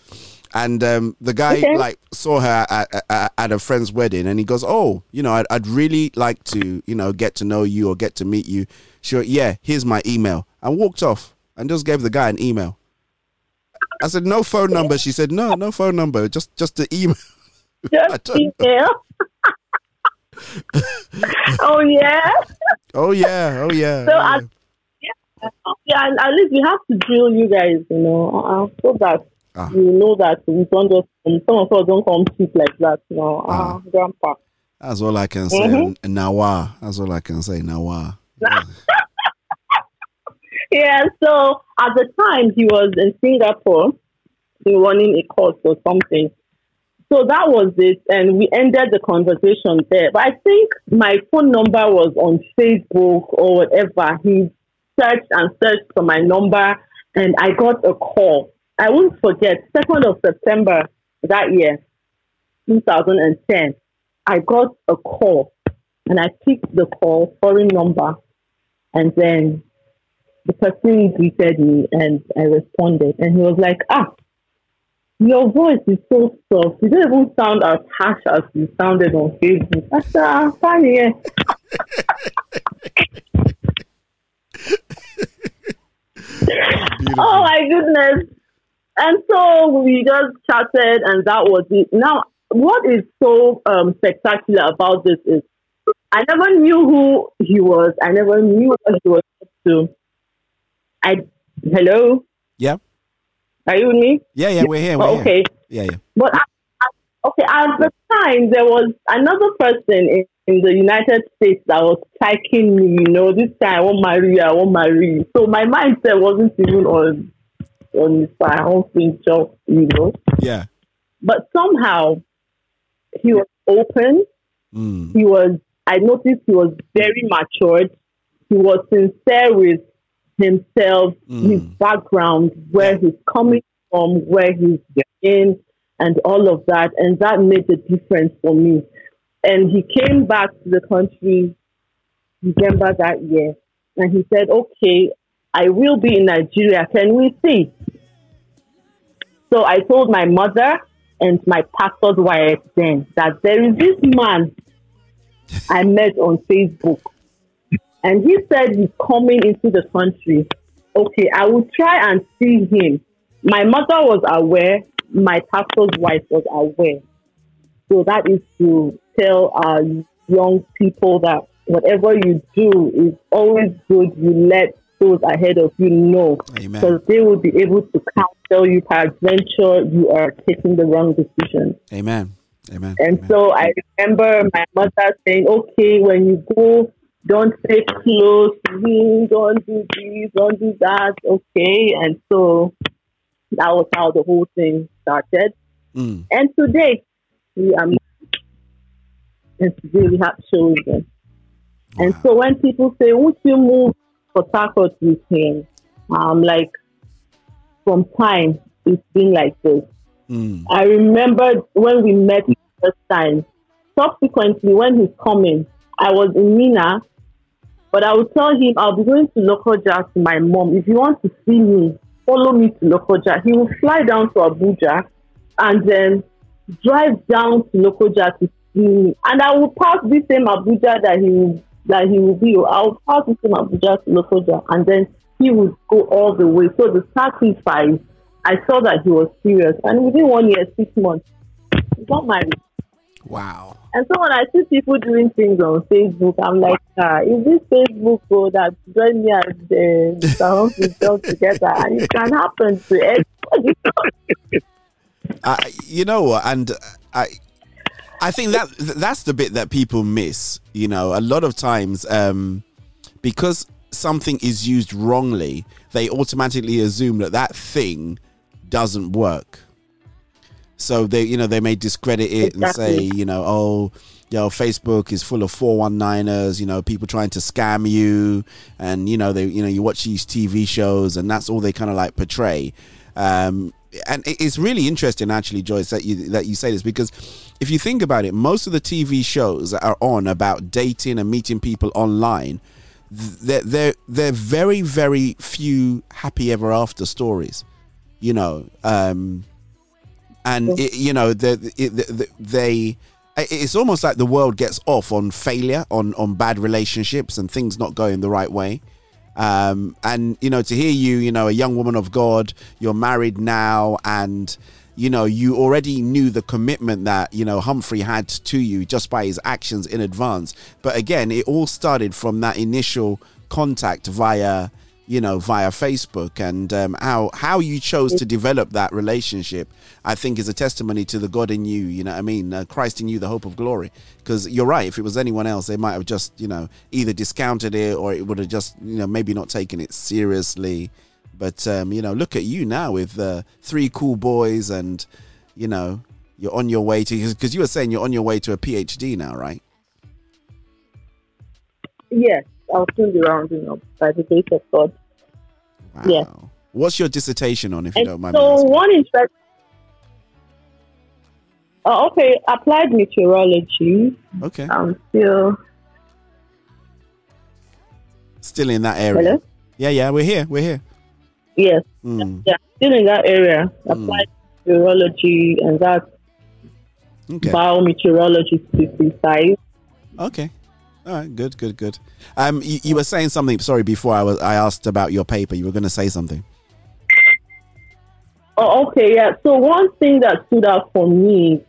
And um, the guy, okay. like, saw her at, at, at a friend's wedding, and he goes, oh, you know, I'd, I'd really like to, you know, get to know you or get to meet you. She went, yeah, here's my email. And walked off and just gave the guy an email. I said, no phone number. She said, no, no phone number. Just, just the email. Just email. Oh yeah. Oh yeah. Oh yeah. So oh, I, yeah, yeah. And at least we have to drill you guys, you know, uh, so that ah. you know that we don't just some of us don't come cheap like that. You know, ah. uh, grandpa. That's all I can say. Mm-hmm. Nawa. That's all I can say. Nawa. Yeah. So at the time he was in Singapore, he was running a course or something. So that was it, and we ended the conversation there. But I think my phone number was on Facebook or whatever. He searched and searched for my number, and I got a call. I won't forget, second of September that year, two thousand ten, I got a call, and I picked the call, foreign number, and then the person greeted me and I responded, and he was like, ah, your voice is so soft. You don't even sound as harsh as you sounded on Facebook. That's uh, funny. Yeah. Oh my goodness. And so we just chatted, and that was it. Now, what is so um, spectacular about this is I never knew who he was. I never knew what he was up to. I, hello? Yeah. Are you with me? Yeah, yeah, we're here. We're oh, okay. Here. Yeah, yeah. But, I, I, okay, at the time, there was another person in, in the United States that was tagging me, you know, this guy, I won't marry you, I won't marry you. So my mindset wasn't even on on my own picture, you know. Yeah. But somehow, he was open. Mm. He was, I noticed he was very matured. He was sincere with himself, mm. his background, where yeah. he's coming from, where he's in, and all of that. And that made a difference for me. And he came back to the country, December that year. And he said, okay, I will be in Nigeria. Can we see? So I told my mother and my pastor's wife then that there is this man I met on Facebook. And he said he's coming into the country. Okay, I will try and see him. My mother was aware. My pastor's wife was aware. So that is to tell our young people that whatever you do is always good. You let those ahead of you know. Because they will be able to counsel you peradventure you are taking the wrong decision. Amen. Amen. And Amen. So I remember my mother saying, okay, when you go, don't stay close to him, don't do this, don't do that, okay? And so that was how the whole thing started. Mm. And today, we are married. And today we have children. Wow. And so when people say, won't you move for tacos with him? I'm like, from time, it's been like this. Mm. I remember when we met the first time, subsequently when he's coming, I was in Mina, but I would tell him, I'll be going to Lokoja to my mom. If you want to see me, follow me to Lokoja. He will fly down to Abuja and then drive down to Lokoja to see me. And I will pass this same Abuja that he will, that he will be. I will pass this same Abuja to Lokoja, and then he would go all the way. So the sacrifice, I saw that he was serious. And within one year, six months, he got married. Wow. And so when I see people doing things on Facebook, I'm like, ah, is this Facebook goal that join me as the sound people together? And it can happen to everybody. uh, you know, and I I think that that's the bit that people miss, you know, a lot of times um, because something is used wrongly, they automatically assume that that thing doesn't work. So they, you know, they may discredit it exactly. and say, you know, oh, you know, Facebook is full of four nineteen ers, you know, people trying to scam you, and you know they, you know, you watch these T V shows, and that's all they kind of like portray. Um, and it's really interesting, actually, Joyce, that you that you say this, because if you think about it, most of the T V shows that are on about dating and meeting people online, they're they're they're very very few happy ever after stories, you know. Um, And, it, you know, the, it, the, they it's almost like the world gets off on failure, on, on bad relationships and things not going the right way. Um, and, you know, to hear you, you know, a young woman of God, you're married now, and, you know, you already knew the commitment that, you know, Humphrey had to you just by his actions in advance. But again, it all started from that initial contact via, you know, via Facebook, and um, how how you chose to develop that relationship, I think, is a testimony to the God in you. You know what I mean? Uh, Christ in you, the hope of glory. Because you're right. If it was anyone else, they might have just, you know, either discounted it, or it would have just, you know, maybe not taken it seriously. But, um, you know, look at you now with uh, three cool boys, and, you know, you're on your way to, because you were saying you're on your way to a P H D now, right? Yes. I'll soon be rounding up by the grace of God. Wow. Yeah. What's your dissertation on, if you and don't mind so me asking? So one interest. Oh, okay, applied meteorology. Okay. I'm still. Still in that area. Hello? Yeah, yeah, we're here. We're here. Yes. Mm. Yeah, still in that area. Applied mm. meteorology and that okay. biometeorology to precise. Okay. All right. Good, good, good. Um, you, you were saying something, sorry, before I was I asked about your paper. You were going to say something. Oh, okay, yeah. So one thing that stood out for me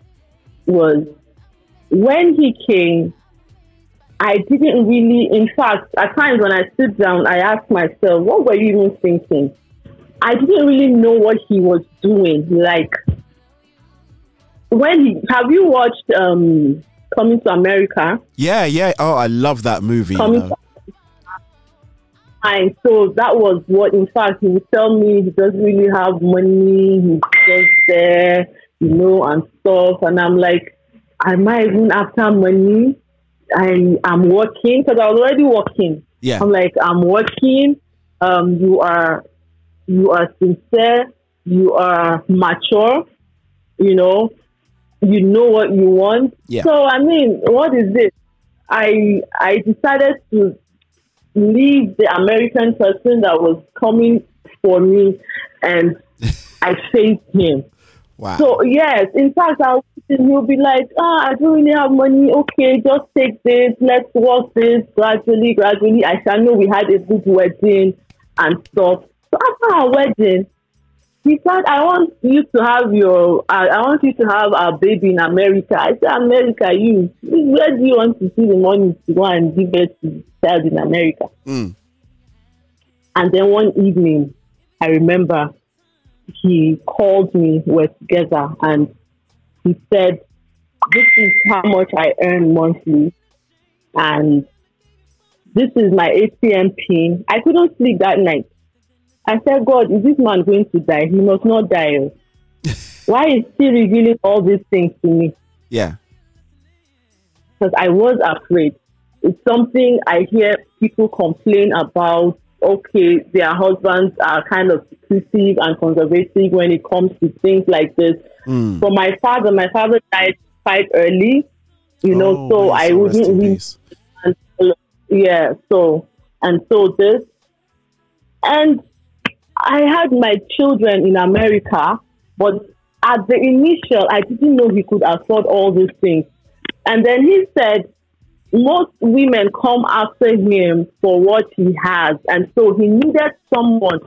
was when he came, I didn't really, in fact, at times when I sit down, I ask myself, what were you even thinking? I didn't really know what he was doing. Like, when he, have you watched um, Coming to America? Yeah, yeah. Oh, I love that movie. Coming you know. to And so that was what, in fact, he would tell me he doesn't really have money, he's just there, you know, and stuff. And I'm like, am I even after money? I am working because I was already working. Yeah. I'm like, I'm working. Um, you are, you are sincere. You are mature. You know, you know what you want. Yeah. So I mean, what is this? I I decided to leave the American person that was coming for me, and I faced him. Wow. So yes, in fact, I. And you'll be like, ah, oh, I don't really have money. Okay, just take this. Let's work this gradually, gradually. I shall know we had a good wedding and stuff. So after our wedding, he said, I want you to have your, I, I want you to have our baby in America. I said, America, you, where do you want to see the money to go and give birth to the child in America? Mm. And then one evening, I remember he called me, we're together, and he said, this is how much I earn monthly, and this is my A T M pin. I couldn't sleep that night. I said, God, is this man going to die? He must not die. Why is he revealing all these things to me? Yeah. Because I was afraid. It's something I hear people complain about. Okay, their husbands are kind of secretive and conservative when it comes to things like this. Mm. For my father, my father died quite early, you oh, know, so I wouldn't really, yeah, so, and so this. And I had my children in America, but at the initial, I didn't know he could afford all these things. And then he said, most women come after him for what he has, and so he needed someone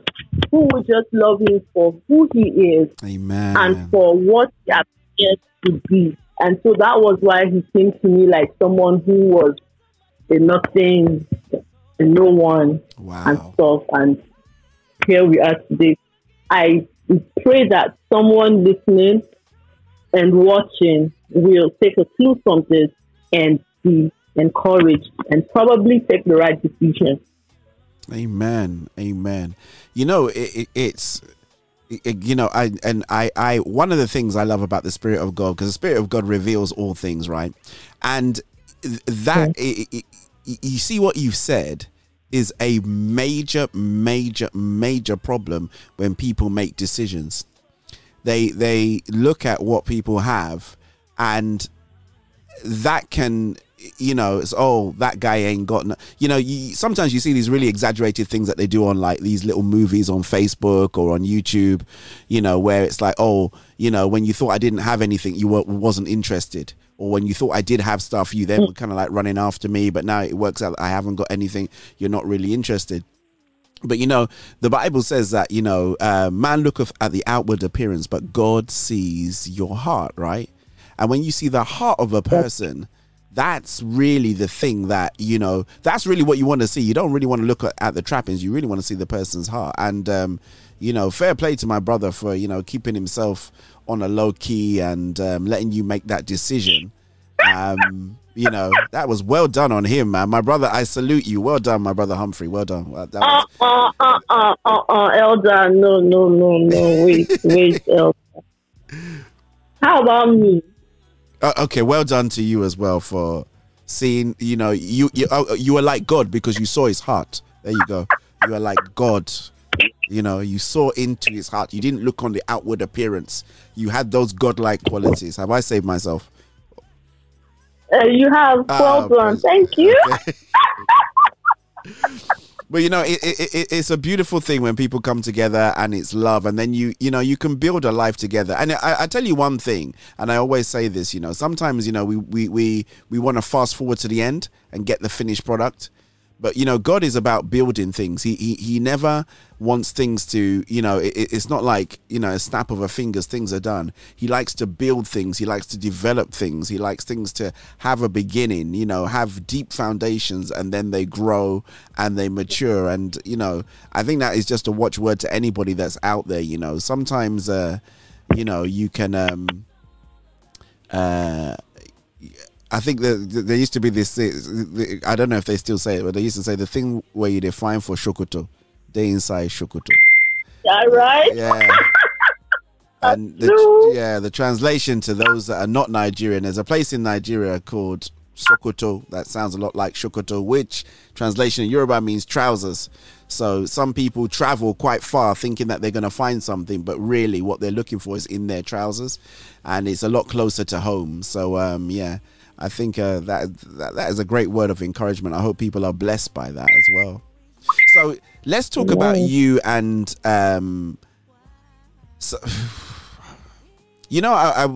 who would just love him for who he is. Amen. And for what he appears to be. And so that was why he came to me like someone who was a nothing, a no one, wow. and stuff. And here we are today. I pray that someone listening and watching will take a clue from this and be encouraged and probably take the right decision. Amen. Amen. You know, it, it, it's, it, you know, I, and I, I, one of the things I love about the Spirit of God, because the Spirit of God reveals all things, right? And that, okay. it, it, you see what you've said is a major, major, major problem when people make decisions. They, they look at what people have, and that can, you know, it's, oh, that guy ain't got no, you know, you, sometimes you see these really exaggerated things that they do on like these little movies on Facebook or on YouTube, you know, where it's like, oh, you know, when you thought I didn't have anything, you were, wasn't interested, or when you thought I did have stuff, you then were kind of like running after me, but now it works out that I haven't got anything, you're not really interested. But you know, the Bible says that, you know, uh, man looketh at the outward appearance, but God sees your heart, right? And when you see the heart of a person, that's really the thing that, you know, that's really what you want to see. You don't really want to look at, at the trappings. You really want to see the person's heart. And, um, you know, fair play to my brother for, you know, keeping himself on a low key and um, letting you make that decision. Um, you know, that was well done on him, man. My brother, I salute you. Well done, my brother Humphrey. Well done. Well, that was... uh, uh, uh, uh, uh, Elder, no, no, no, no. Wait, wait, Elder. How about me? Okay, well done to you as well for seeing, you know, you you you were like God because you saw his heart. There you go. You are like God. You know, you saw into his heart. You didn't look on the outward appearance. You had those godlike qualities. Have I saved myself? Uh, you have. Well done. Thank you. Okay. But, you know, it, it, it, it's a beautiful thing when people come together and it's love. And then, you you know, you can build a life together. And I, I tell you one thing, and I always say this, you know, sometimes, you know, we, we, we, we want to fast forward to the end and get the finished product. But, you know, God is about building things. He he, he never wants things to, you know, it, it's not like, you know, a snap of a fingers, things are done. He likes to build things. He likes to develop things. He likes things to have a beginning, you know, have deep foundations, and then they grow and they mature. And, you know, I think that is just a watchword to anybody that's out there, you know. Sometimes, uh, you know, you can... Um, uh, I think that there used to be this, I don't know if they still say it, but they used to say the thing where you define for Shokoto, they inside Shokoto. All right. Yeah. And the, yeah, the translation to those that are not Nigerian, there's a place in Nigeria called Sokoto. That sounds a lot like Shokoto, which translation in Yoruba means trousers. So some people travel quite far thinking that they're going to find something, but really what they're looking for is in their trousers, and it's a lot closer to home. So, um, yeah. I think uh, that, that that is a great word of encouragement. I hope people are blessed by that as well. So let's talk yeah. about you and um, so you know, I, I,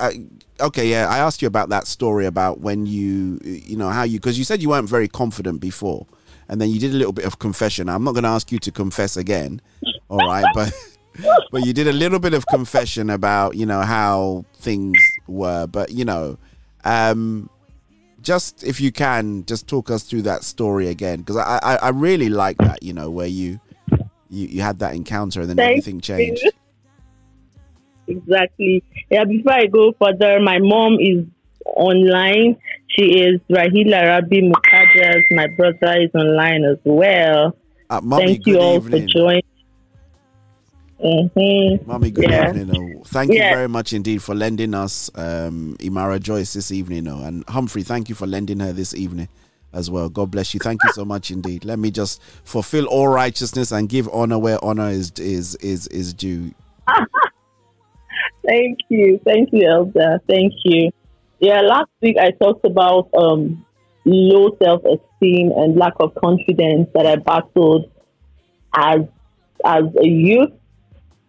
I okay, yeah, I asked you about that story about when you, you know, how you, because you said you weren't very confident before, and then you did a little bit of confession. I'm not going to ask you to confess again, all right? But but you did a little bit of confession about, you know, how things were, but you know. Um, just if you can, just talk us through that story again, because I, I, I really like that, you know, where you you, you had that encounter and then Thank everything changed. You. Exactly. Yeah. Before I go further, my mom is online. She is Rahila Rabi Mukajas. My brother is online as well. Uh, Mommy, Thank you all evening. for joining. Mm-hmm. Mommy, good yeah. evening. Oh. Thank yeah. you very much indeed for lending us um, Imara Joyce this evening. Oh. And Humphrey, thank you for lending her this evening as well. God bless you. Thank you so much indeed. Let me just fulfill all righteousness and give honor where honor is is is, is due. Thank you. Thank you, Elder. Thank you. Yeah, last week I talked about um, low self-esteem and lack of confidence that I battled as as a youth.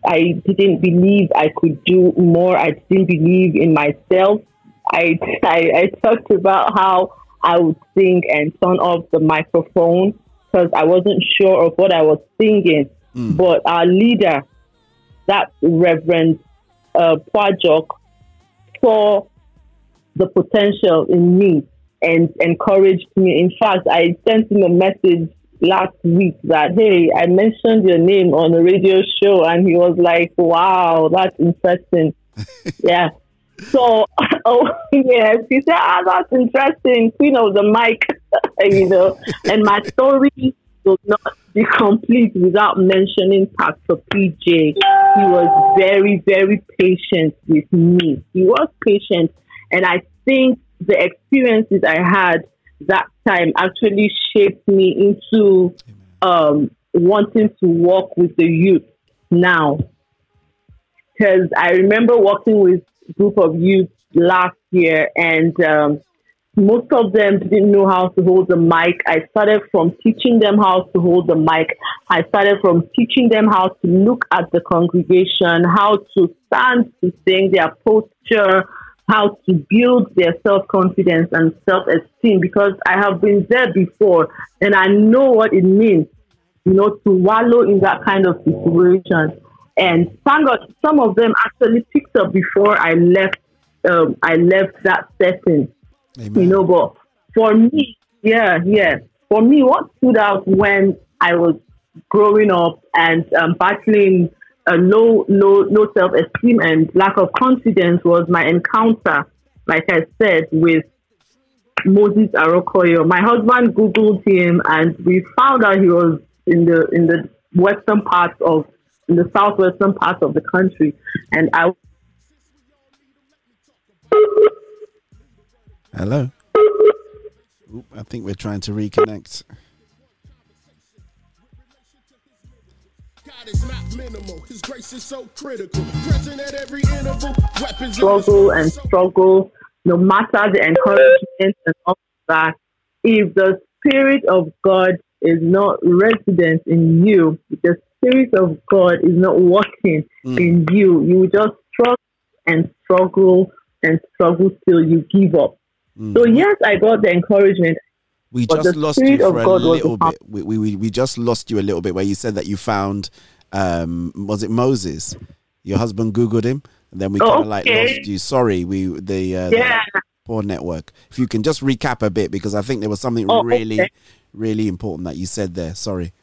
I didn't believe I could do more. I didn't believe in myself. I, I, I talked about how I would sing and turn off the microphone because I wasn't sure of what I was singing. Mm. But our leader, that Reverend uh, Pajok, saw the potential in me and encouraged me. In fact, I sent him a message last week that, hey, I mentioned your name on a radio show, and he was like, wow, that's interesting. Yeah. So, oh, yes, he said, ah, that's interesting, Queen of the Mic, you know, and my story will not be complete without mentioning Pastor P J. He was very, very patient with me. He was patient, and I think the experiences I had that time actually shaped me into um, wanting to walk with the youth now. Because I remember walking with a group of youth last year, and um, most of them didn't know how to hold the mic. I started from teaching them how to hold the mic. I started from teaching them how to look at the congregation, how to stand to sing, their posture, how to build their self-confidence and self-esteem, because I have been there before and I know what it means, you know, to wallow in that kind of situation. And thank God, some of them actually picked up before I left. Um, I left that setting, Amen. you know. But for me, yeah, yeah, for me, what stood out when I was growing up and um, battling a low, low, low self-esteem and lack of confidence was my encounter, like I said, with Moses Arokoyo. My husband Googled him, and we found out he was in the in the western part of in the southwestern part of the country. And I hello. Oop, I think we're trying to reconnect. Struggle and struggle, no matter the encouragement and all that. If the Spirit of God is not resident in you, the Spirit of God is not working mm. in you, you will just struggle and struggle and struggle till you give up. Mm. So yes, I got the encouragement. We but just lost you for a God little bit. We, we we just lost you a little bit where you said that you found, um, was it Moses? Your husband Googled him, and then we kind of okay. like lost you. Sorry, we the, uh, yeah. the poor network. If you can just recap a bit, because I think there was something oh, really, okay. really important that you said there. Sorry.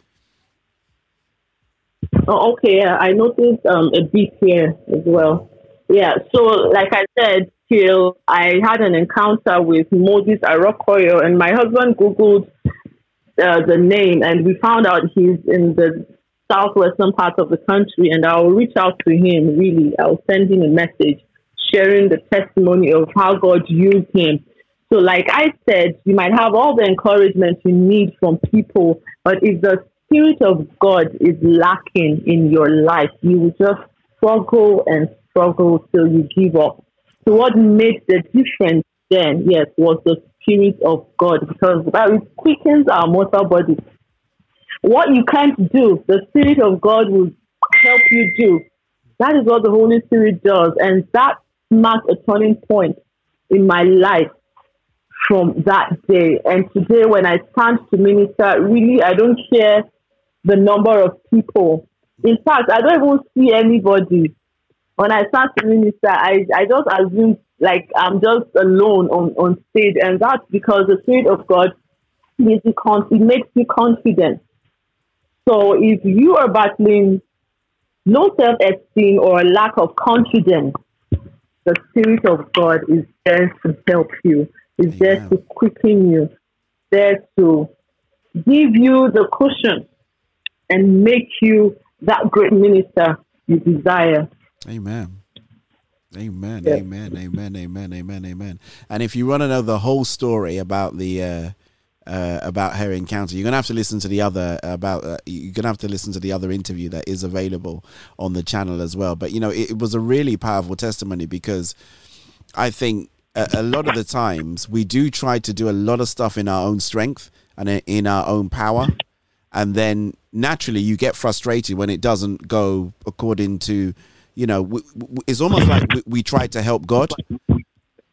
Oh, okay. Yeah, I noticed um, a bit here as well. Yeah. So, like I said, till I had an encounter with Moses Arokoyo, and my husband Googled uh, the name, and we found out he's in the southwestern part of the country, and I'll reach out to him, really. I'll send him a message, sharing the testimony of how God used him. So like I said, you might have all the encouragement you need from people, but if the Spirit of God is lacking in your life, you will just struggle and struggle till you give up. So what made the difference then, yes, was the Spirit of God, because that it quickens our mortal body. What you can't do, the Spirit of God will help you do. That is what the Holy Spirit does. And that marked a turning point in my life from that day. And today when I stand to minister, really, I don't care the number of people. In fact, I don't even see anybody. When I stand to minister, I, I just assume like I'm just alone on, on stage. And that's because the Spirit of God makes you, con- it makes you confident. So if you are battling low self-esteem or a lack of confidence, the Spirit of God is there to help you, is Amen. there to quicken you, there to give you the cushion and make you that great minister you desire. Amen. Amen, yes. amen, amen, amen, amen, amen. And if you want to know the whole story about the... Uh, Uh, about her encounter, you're gonna have to listen to the other about uh, you're gonna have to listen to the other interview that is available on the channel as well. But you know, it, it was a really powerful testimony, because I think a, a lot of the times we do try to do a lot of stuff in our own strength and in our own power, and then naturally you get frustrated when it doesn't go according to, you know, w- w- it's almost like we, we try to help God.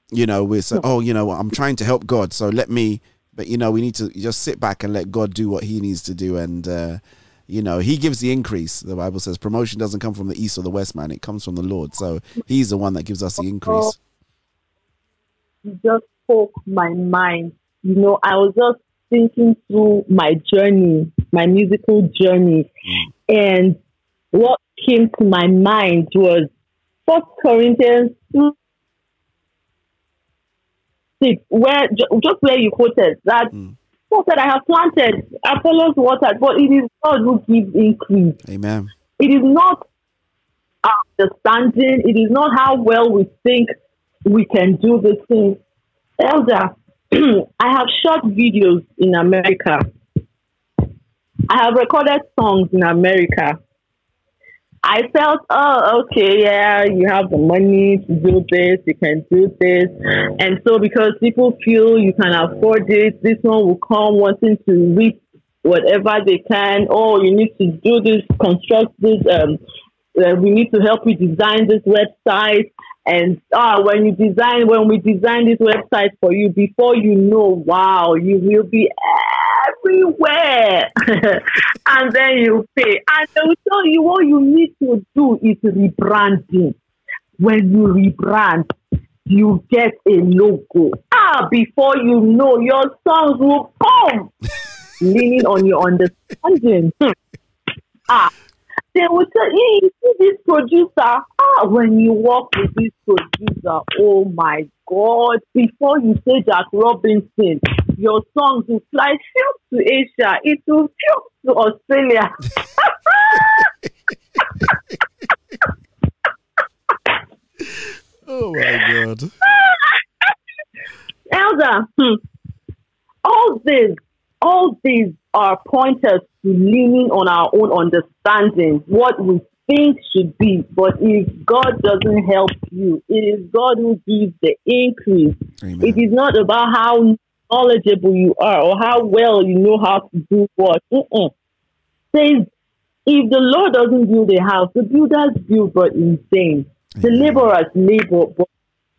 You know, we say, oh, you know, I'm trying to help God, so let me. But, you know, we need to just sit back and let God do what he needs to do. And, uh, you know, he gives the increase. The Bible says promotion doesn't come from the east or the west, man. It comes from the Lord. So he's the one that gives us the increase. You just spoke my mind. You know, I was just thinking through my journey, my musical journey. Mm. And what came to my mind was First Corinthians two. Where just where you quoted that, mm. what that I have planted, Apollos watered, but it is God who gives increase. Amen. It is not understanding. It is not how well we think we can do this thing. Elder, I have shot videos in America. I have recorded songs in America. I felt, oh, okay, yeah, you have the money to do this, you can do this. And so because people feel you can afford it, this one will come wanting to reap whatever they can. Oh, you need to do this, construct this, um, uh, we need to help you design this website. And ah, uh, when you design, when we design this website for you, before you know, wow, you will be everywhere. And then you pay. And they will tell you what you need to do is rebranding. When you rebrand, you get a logo. Ah, before you know, your songs will come. Leaning on your understanding. Ah. They will tell you, you see this producer, ah, when you work with this producer, oh my God, before you say Jack Robinson, your songs will fly to Asia, it will to Australia. Oh my God. Elder, hmm, all these, all these are pointers to leaning on our own understanding, what we think should be. But if God doesn't help you, it is God who gives the increase. Amen. It is not about how knowledgeable you are or how well you know how to do what. Mm-mm. Says, if the Lord doesn't build a house, the builders build but in vain. The laborers labor but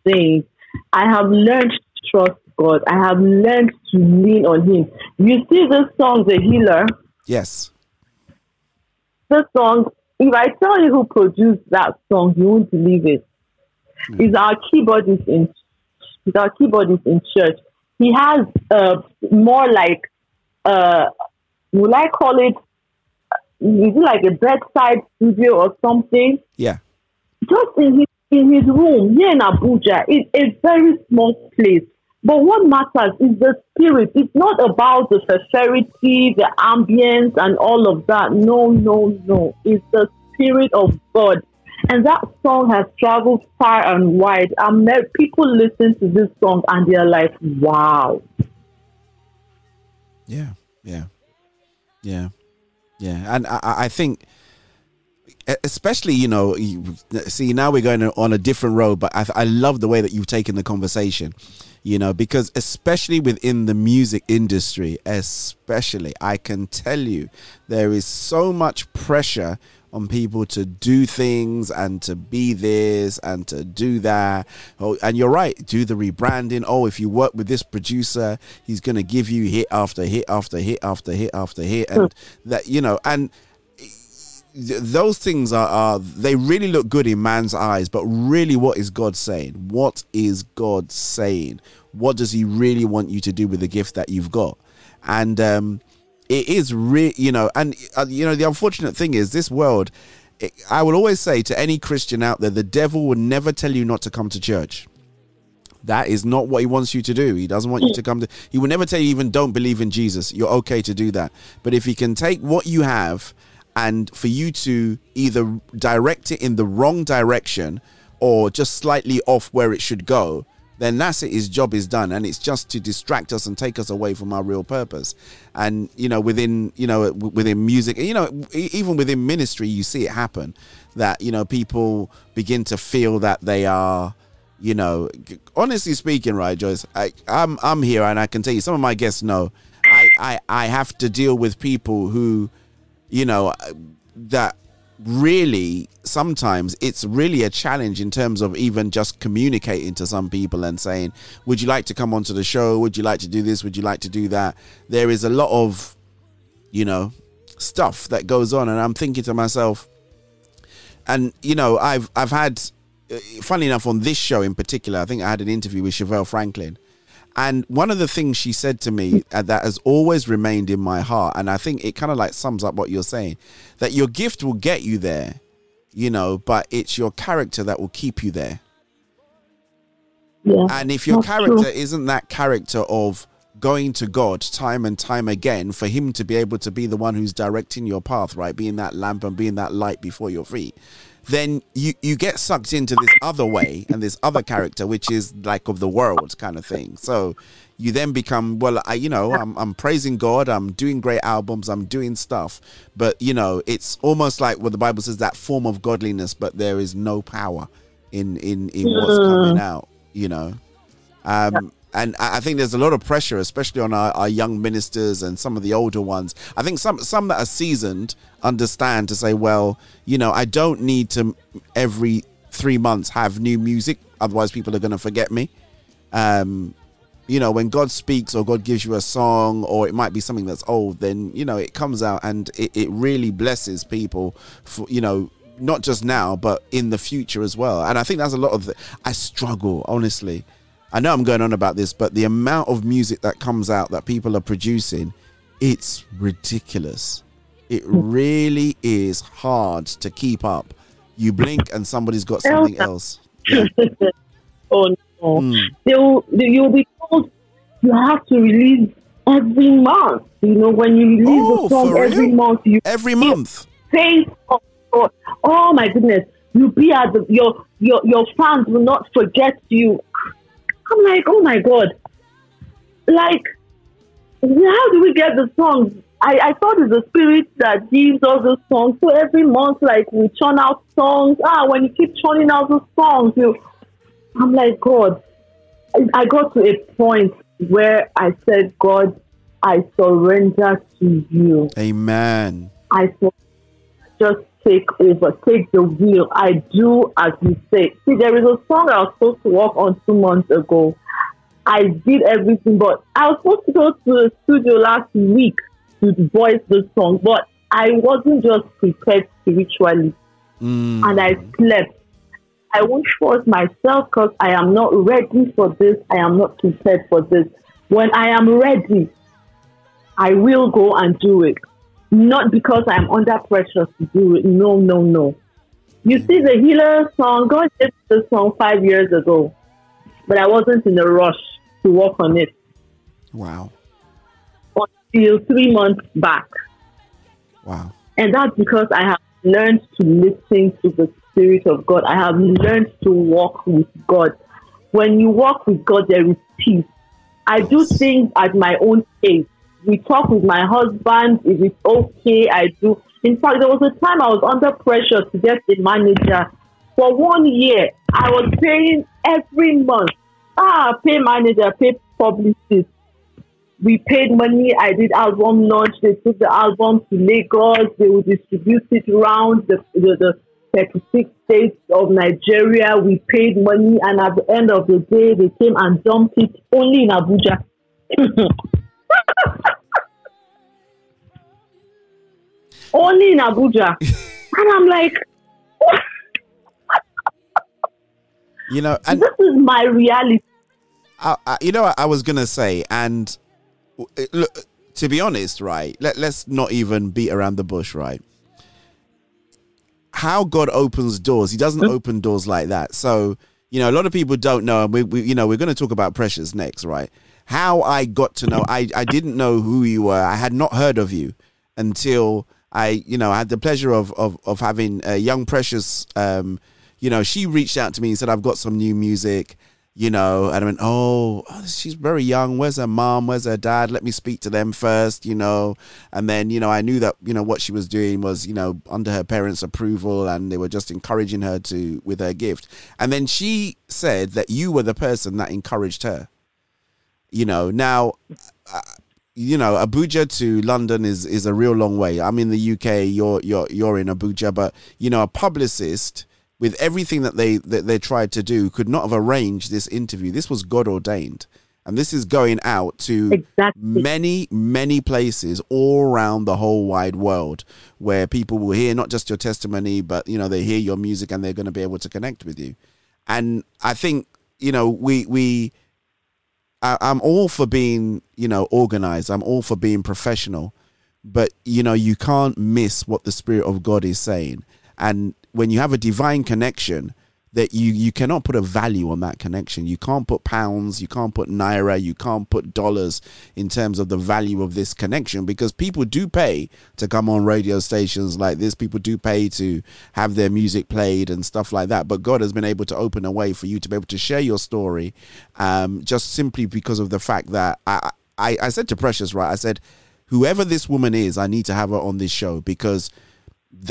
in vain. I have learned to trust God. I have learned to lean on Him. You see, this song, The Healer. Yes. This song, if I tell you who produced that song, you won't believe it. Mm. It's our keyboardist in, it's our keyboardist in church. He has uh, more like, uh, would I call it, is it like a bedside studio or something? Yeah. Just in his, in his room here in Abuja, it's a very small place. But what matters is the spirit. It's not about the sincerity, the ambience, and all of that. No, no, no. It's the spirit of God. And that song has traveled far and wide. And people listen to this song and they're like, wow. Yeah, yeah, yeah, yeah. And I, I think... especially, you know, you, see, now we're going on a different road, but I, I love the way that you've taken the conversation, you know, because especially within the music industry, especially, I can tell you there is so much pressure on people to do things and to be this and to do that. Oh, and you're right, do the rebranding. Oh, if you work with this producer, he's going to give you hit after hit after hit after hit after hit. And that, you know, and those things are, are they really look good in man's eyes, but really, what is God saying? What is God saying? What does He really want you to do with the gift that you've got? And um, it is real, you know. And uh, you know, the unfortunate thing is, this world. It, I will always say to any Christian out there, the devil will never tell you not to come to church. That is not what he wants you to do. He doesn't want you to come to. He will never tell you even don't believe in Jesus. You're okay to do that. But if he can take what you have, and for you to either direct it in the wrong direction or just slightly off where it should go, then that's it. His job is done. And it's just to distract us and take us away from our real purpose. And, you know, within, you know, within music, you know, even within ministry, you see it happen that, you know, people begin to feel that they are, you know, honestly speaking, right, Joyce, I, I'm, I'm here and I can tell you some of my guests know I, I, I have to deal with people who, you know, that really sometimes it's really a challenge in terms of even just communicating to some people and saying, would you like to come onto the show? Would you like to do this? Would you like to do that? There is a lot of, you know, stuff that goes on. And I'm thinking to myself, and, you know, I've I've had, funny enough, on this show in particular, I think I had an interview with Chevelle Franklin. And one of the things she said to me that has always remained in my heart, and I think it kind of like sums up what you're saying, that your gift will get you there, you know, but it's your character that will keep you there. Yeah, and if your character true. isn't that character of going to God time and time again for Him to be able to be the one who's directing your path, right, being that lamp and being that light before your feet, then you, you get sucked into this other way and this other character, which is like of the world kind of thing. So you then become, well, I, you know, I'm, I'm praising God. I'm doing great albums. I'm doing stuff. But, you know, it's almost like what the Bible says, that form of godliness, but there is no power in, in, in what's coming out, you know. Um, and I think there's a lot of pressure, especially on our, our young ministers and some of the older ones. I think some some that are seasoned understand to say, well, you know, I don't need to every three months have new music. Otherwise, people are going to forget me. Um, you know, when God speaks or God gives you a song, or it might be something that's old, then, you know, it comes out and it, it really blesses people, for, you know, not just now, but in the future as well. And I think that's a lot of the, I struggle, honestly. I know I'm going on about this, but the amount of music that comes out that people are producing, it's ridiculous. It really is hard to keep up. You blink and somebody's got something else. Yeah. Oh, no. Mm. They'll, they, you'll be told you have to release every month. You know, when you release oh, a song every month. You every month. Faithful. Oh, my goodness. You'll be at the, your, your, your fans will not forget you. I'm like, oh my God. Like, how do we get the songs? I, I thought it's the spirit that gives us the songs. So every month, like, we churn out songs. Ah, when you keep churning out the songs, you. I'm like, God, I got to a point where I said, God, I surrender to you. Amen. I surrender. Just take over. Take the wheel. I do as you say. See, there is a song I was supposed to work on two months ago. I did everything, but I was supposed to go to the studio last week to voice the song, but I wasn't just prepared spiritually. Mm. And I slept. I won't force myself because I am not ready for this. I am not prepared for this. When I am ready, I will go and do it. Not because I'm under pressure to do it. No, no, no. You see the healer song, God did this song five years ago, but I wasn't in a rush to work on it. Wow. Until three months back. Wow. And that's because I have learned to listen to the Spirit of God. I have learned to walk with God. When you walk with God, there is peace. I do things at my own pace. We talk with my husband. If it's okay, I do. In fact, there was a time I was under pressure to get a manager. For one year, I was paying every month. Ah, pay manager, pay publicist. We paid money. I did album launch. They took the album to Lagos. They would distribute it around the the, the thirty-six states of Nigeria. We paid money, and at the end of the day, they came and dumped it only in Abuja. Only in Abuja. And I'm like, what? You know, and this is my reality. I, I, you know, I was gonna say, and look, to be honest, right? Let, let's not even beat around the bush, right? How God opens doors, He doesn't open doors like that. So, you know, a lot of people don't know, and we, we you know, we're going to talk about Precious next, right? How I got to know, I, I didn't know who you were. I had not heard of you until I, you know, I had the pleasure of of, of having a young Precious. Um, you know, she reached out to me and said, I've got some new music, you know, and I went, oh, she's very young. Where's her mom? Where's her dad? Let me speak to them first, you know. And then, you know, I knew that, you know, what she was doing was, you know, under her parents' approval, and they were just encouraging her to with her gift. And then she said that you were the person that encouraged her. You know, now, uh, you know, Abuja to London is, is a real long way. I'm in the U K, you're you're you're in Abuja, but, you know, a publicist with everything that they that they tried to do could not have arranged this interview. This was God ordained, and this is going out to exactly. many, many places all around the whole wide world where people will hear not just your testimony, but, you know, they hear your music and they're going to be able to connect with you. And I think, you know, we we. I'm all for being, you know, organized. I'm all for being professional, but, you know, you can't miss what the Spirit of God is saying. And when you have a divine connection, that you, you cannot put a value on that connection. You can't put pounds, you can't put naira, you can't put dollars in terms of the value of this connection, because people do pay to come on radio stations like this. People do pay to have their music played and stuff like that. But God has been able to open a way for you to be able to share your story, um, just simply because of the fact that I, I, I said to Precious, right, I said, whoever this woman is, I need to have her on this show, because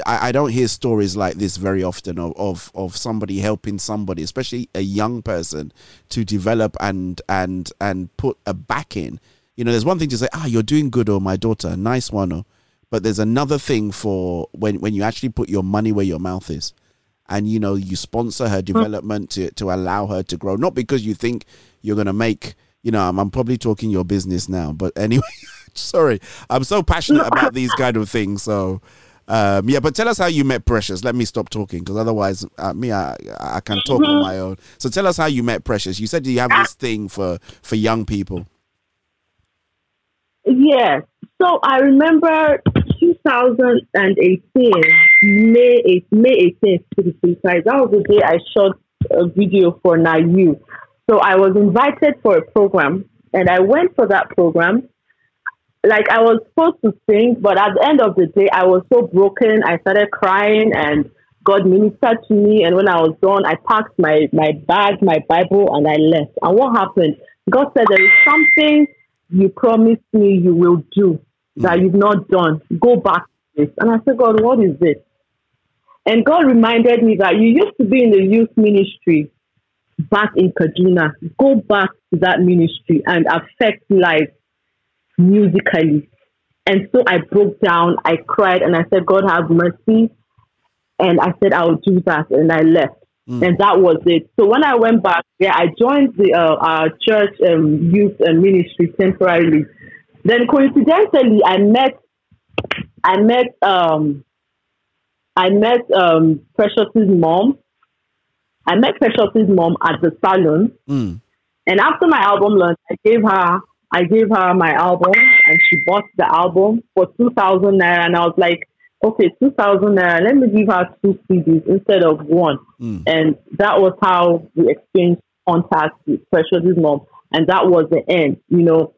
I don't hear stories like this very often of, of of somebody helping somebody, especially a young person, to develop and and and put a back in. You know, there's one thing to say, ah, you're doing good, or my daughter, nice one, or, but there's another thing for when, when you actually put your money where your mouth is, and, you know, you sponsor her development to to allow her to grow, not because you think you're going to make, you know, I'm, I'm probably talking your business now, but anyway, sorry, I'm so passionate about these kind of things, so. Um, yeah, but tell us how you met Precious. Let me stop talking, because otherwise, uh, me, I, I can talk mm-hmm. on my own. So tell us how you met Precious. You said you have this thing for, for young people. Yes. So I remember twenty eighteen, May eighth, May eighteenth, to be precise. That was the day I shot a video for Now You. So I was invited for a program, and I went for that program. Like, I was supposed to sing, but at the end of the day, I was so broken. I started crying, and God ministered to me. And when I was done, I packed my, my bag, my Bible, and I left. And what happened? God said, there is something you promised me you will do that you've not done. Go back to this. And I said, God, what is this? And God reminded me that you used to be in the youth ministry, back in Kaduna, go back to that ministry and affect life musically. And so I broke down, I cried, and I said, God have mercy. And I said, I will do that. And I left. Mm. And that was it. So when I went back, yeah, I joined the uh, our church um, youth and ministry temporarily. Then coincidentally, I met, I met, um, I met um, Precious's mom. I met Precious's mom at the salon. Mm. And after my album launch, I gave her, I gave her my album, and she bought the album for two thousand naira. And I was like, okay, two thousand naira. Let me give her two C Ds instead of one. Mm. And that was how we exchanged contact with Precious's mom. And that was the end, you know.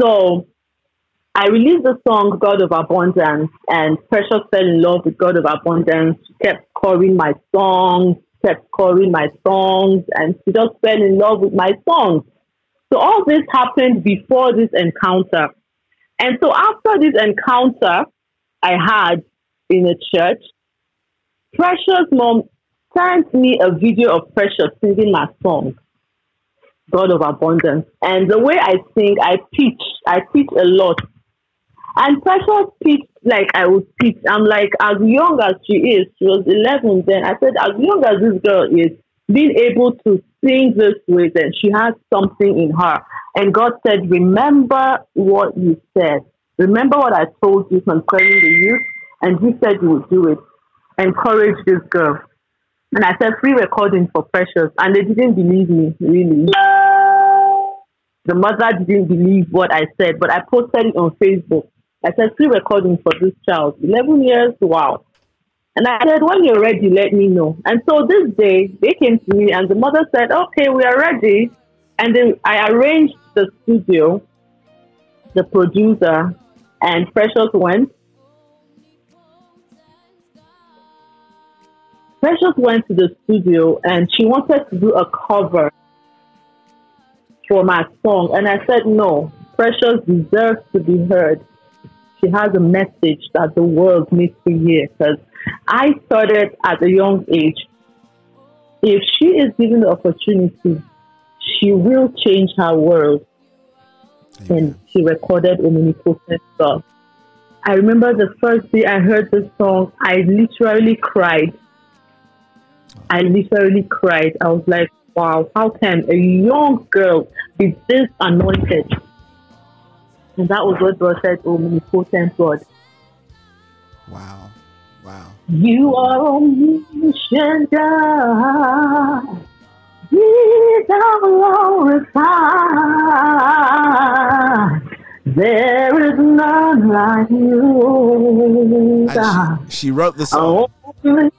So I released the song God of Abundance, and Precious fell in love with God of Abundance. She kept covering my songs, kept covering my songs, and she just fell in love with my songs. So all this happened before this encounter. And so after this encounter I had in a church, Precious mom sent me a video of Precious singing my song, God of Abundance. And the way I sing, I teach. I teach a lot. And Precious teach like I would teach. I'm like, as young as she is, she was eleven then. I said, as young as this girl is, being able to sing this way, then she has something in her. And God said, remember what you said. Remember what I told you concerning the youth. And he said you would do it. Encourage this girl. And I said, free recording for Precious. And they didn't believe me, really. The mother didn't believe what I said, but I posted it on Facebook. I said, free recording for this child. eleven years, wow. And I said, when you're ready, let me know. And so this day, they came to me, and the mother said, okay, we are ready. And then I arranged the studio, the producer, and Precious went. Precious went to the studio and she wanted to do a cover for my song. And I said, no, Precious deserves to be heard. She has a message that the world needs to hear. Because I started at a young age. If she is given the opportunity, she will change her world. Yeah. And she recorded Omnipotent Stuff. I remember the first day I heard the song, I literally cried. I literally cried. I was like, wow, how can a young girl be this anointed? And that was what God said, omnipotent God. Wow. Wow. You are omniscient God. Be thou glorified. There is none like you, God. She, she wrote the song. Oh,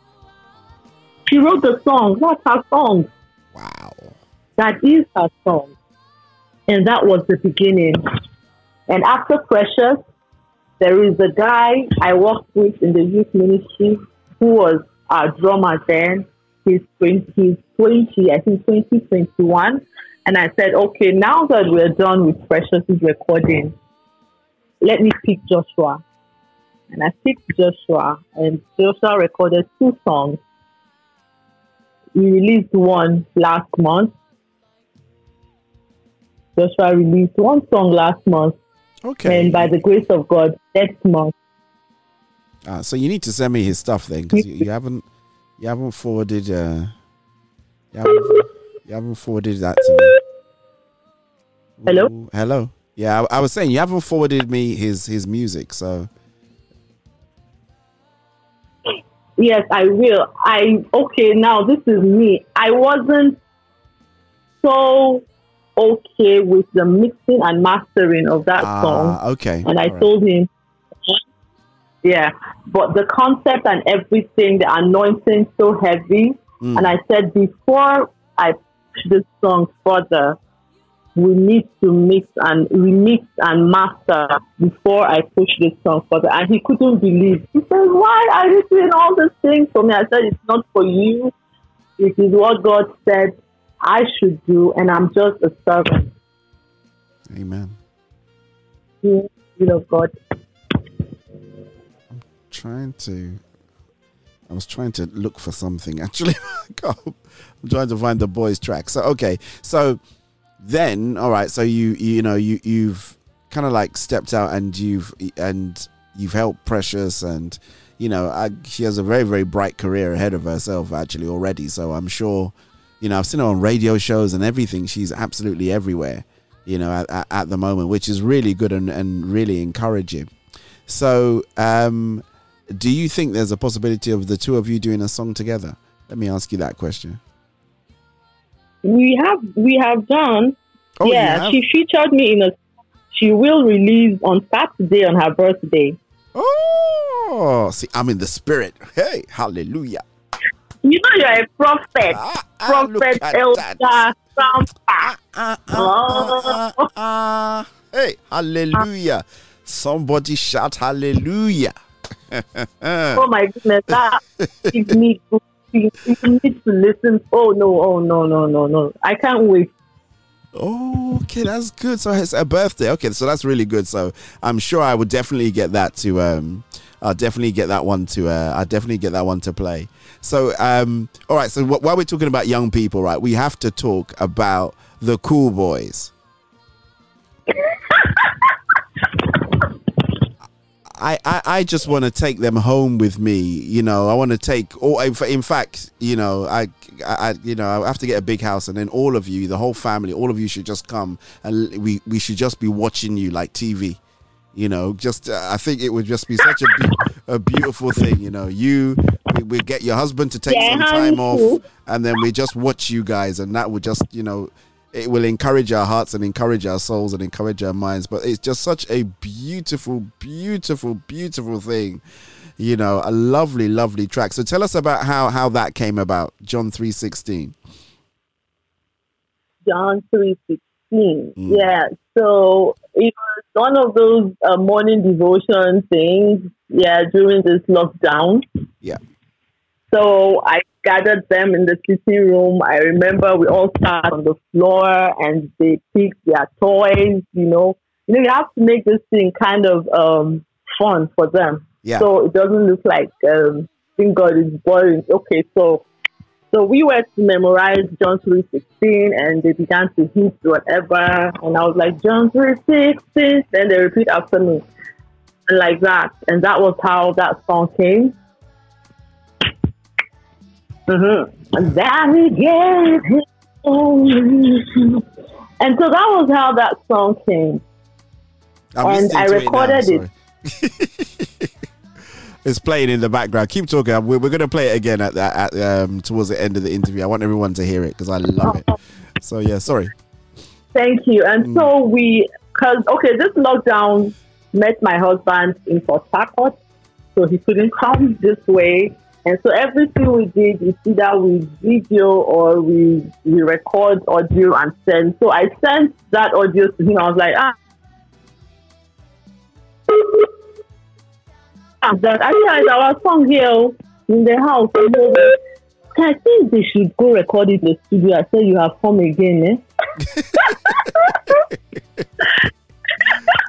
she wrote the song. That's her song. Wow. That is her song. And that was the beginning. And after Precious, there is a guy I worked with in the youth ministry who was our drummer then. He's twenty, he's twenty, I think twenty, twenty-one. And I said, okay, now that we're done with Precious's recording, let me pick Joshua. And I picked Joshua, and Joshua recorded two songs. We released one last month. Joshua released one song last month. Okay. And by the grace of God, next month. Ah, so you need to send me his stuff then, because you, you haven't, you haven't forwarded, uh, you haven't, you haven't forwarded that to me. Hello. Ooh, hello. Yeah, I, I was saying you haven't forwarded me his his music, so. Yes, I will. I okay, now this is me. I wasn't so okay with the mixing and mastering of that ah, song. Okay. And I right. told him, yeah, but the concept and everything, the anointing so heavy. Mm. And I said, before I push this song further, we need to mix and remix and master before I push this song further. And he couldn't believe. He said, why are you doing all these things for me? I said, it's not for you. It is what God said I should do, and I'm just a servant. Amen. You know, God. I'm trying to... I was trying to look for something, actually. I'm trying to find the boys' track. So, okay. So then, all right. So you, you know, you, you've kind of like stepped out and you've, and you've helped Precious, and, you know, I, she has a very, very bright career ahead of herself actually already. So I'm sure, you know, I've seen her on radio shows and everything. She's absolutely everywhere, you know, at, at the moment, which is really good and, and really encouraging. So, um, do you think there's a possibility of the two of you doing a song together? Let me ask you that question. We have, we have done. Oh, yeah, have? She featured me in a. She will release on Saturday on her birthday. Oh, see, I'm in the spirit. Hey, hallelujah! You know you're a prophet, ah, ah, prophet elder. Ah, ah, ah, oh. ah, ah. Hey, hallelujah! Ah. Somebody shout hallelujah! Oh my goodness, that gives me good. You need to listen. Oh no! Oh no! No! No! No! I can't wait. Oh, okay, that's good. So it's her birthday. Okay, so that's really good. So I'm sure I would definitely get that to. Um, I'll definitely get that one to. Uh, I definitely get that one to play. So, um, all right. So wh- while we're talking about young people, right, we have to talk about the cool boys. I, I, I just want to take them home with me, you know. I want to take all. In fact, you know, I, I, you know, I have to get a big house, and then all of you, the whole family, all of you should just come, and we, we should just be watching you like T V, you know. Just uh, I think it would just be such a be- a beautiful thing, you know. You we, we get your husband to take yeah, some time off, and then we just watch you guys, and that would just, you know. It will encourage our hearts and encourage our souls and encourage our minds. But it's just such a beautiful, beautiful, beautiful thing. You know, a lovely, lovely track. So tell us about how, how that came about, John three sixteen. John three sixteen. Mm. Yeah. So it was one of those uh, morning devotion things, yeah, during this lockdown. Yeah. So I gathered them in the sitting room. I remember we all sat on the floor and they picked their toys, you know. You know, you have to make this thing kind of um, fun for them. Yeah. So it doesn't look like, um, thank God, it's boring. Okay, so so we were to memorize John three sixteen and they began to hit whatever. And I was like, John three sixteen. Then they repeat after me. And like that. And that was how that song came. Mm-hmm. That we gave him only. And so that was how that song came. I'm and I recorded it. it. It's playing in the background. Keep talking. We're, we're going to play it again at, at um, towards the end of the interview. I want everyone to hear it because I love it. So yeah, sorry. Thank you. And mm. so we, because okay, this lockdown met my husband in Port Harcourt, so he couldn't come this way. And so everything we did is either we video or we, we record audio and send. So I sent that audio to him. I was like, ah. That I realized our song here in the house. I think they should go record it in the studio. I said, you have come again, eh?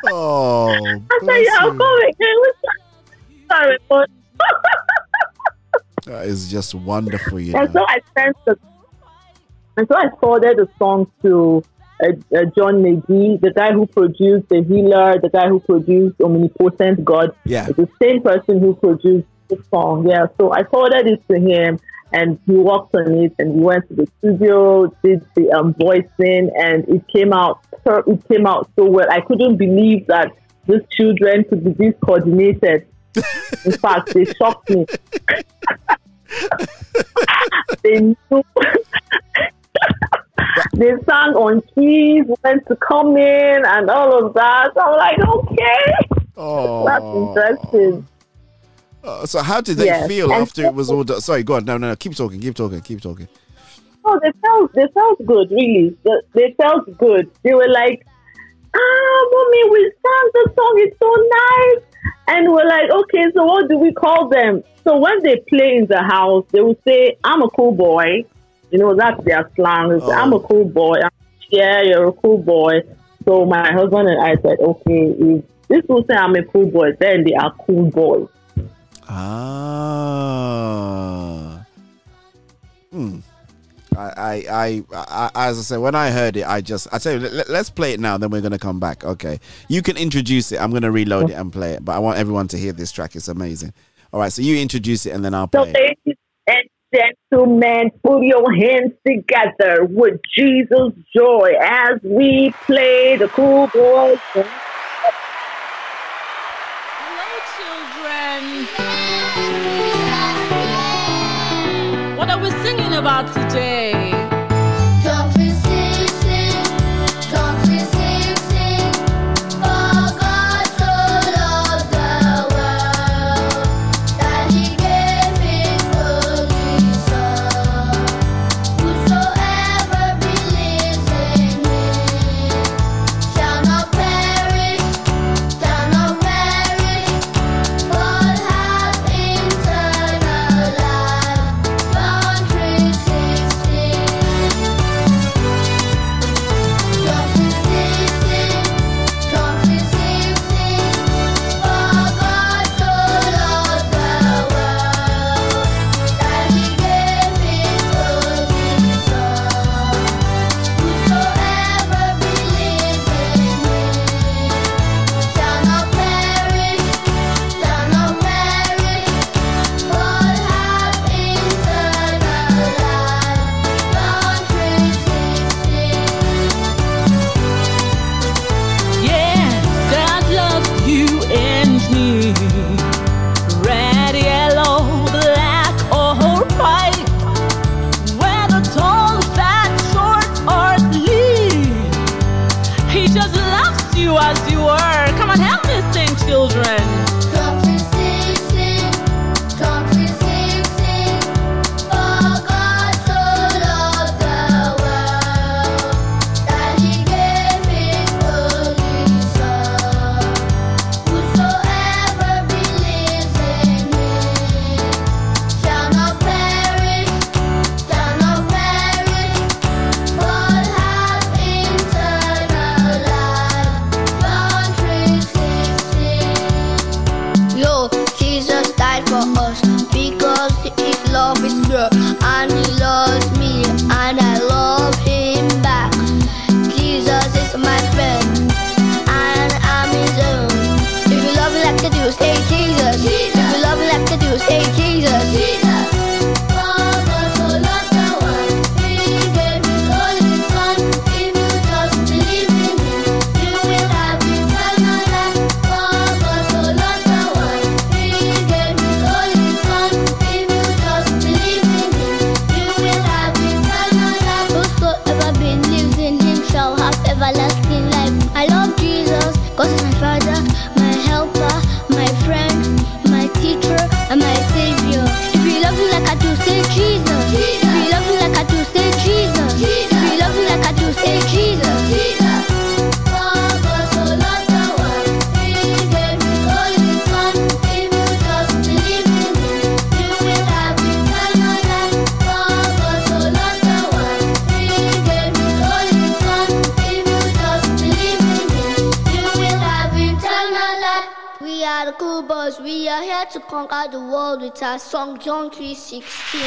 Oh, I said, you have come again. Sorry, but... That is just wonderful, you know. And so I sent the, and so I forwarded the song to uh, uh, John McGee, the guy who produced The Healer, the guy who produced Omnipotent God. Yeah, it's the same person who produced the song. Yeah, so I forwarded it to him, and he worked on it, and we went to the studio, did the um, voicing, and it came out. It came out so well. I couldn't believe that these children could be this coordinated. In fact, they shocked me. They knew. They sang on keys, went to come in, and all of that. So I'm like, okay, oh. That's interesting. Uh, so, how did they yes. feel and after so, it was all done? Sorry, go on. No, no, no. Keep talking. Keep talking. Keep talking. Oh, they felt they felt good. Really, they, they felt good. They were like, ah, mommy, we sang the song. It's so nice. And we're like, okay, so what do we call them? So when they play in the house, they will say, I'm a cool boy. You know, that's their slang. Oh. I'm a cool boy. Yeah, you're a cool boy. So my husband and I said, okay, if this will say I'm a cool boy, then they are cool boys. Ah. Hmm. I, I, I, I, as I said, when I heard it, I just, I tell you, let, let's play it now, then we're going to come back. Okay. You can introduce it. I'm going to reload it and play it, but I want everyone to hear this track. It's amazing. All right. So you introduce it and then I'll play so, it. Ladies and gentlemen, put your hands together with Jesus' joy as we play the cool boys. Hello, children. What are we singing about today? Don't be sing, sing, don't be sing, sing, for God so loved the world, that he gave his only son. Whosoever believes in him shall not perish, shall not perish, but have eternal life. Song John three sixteen.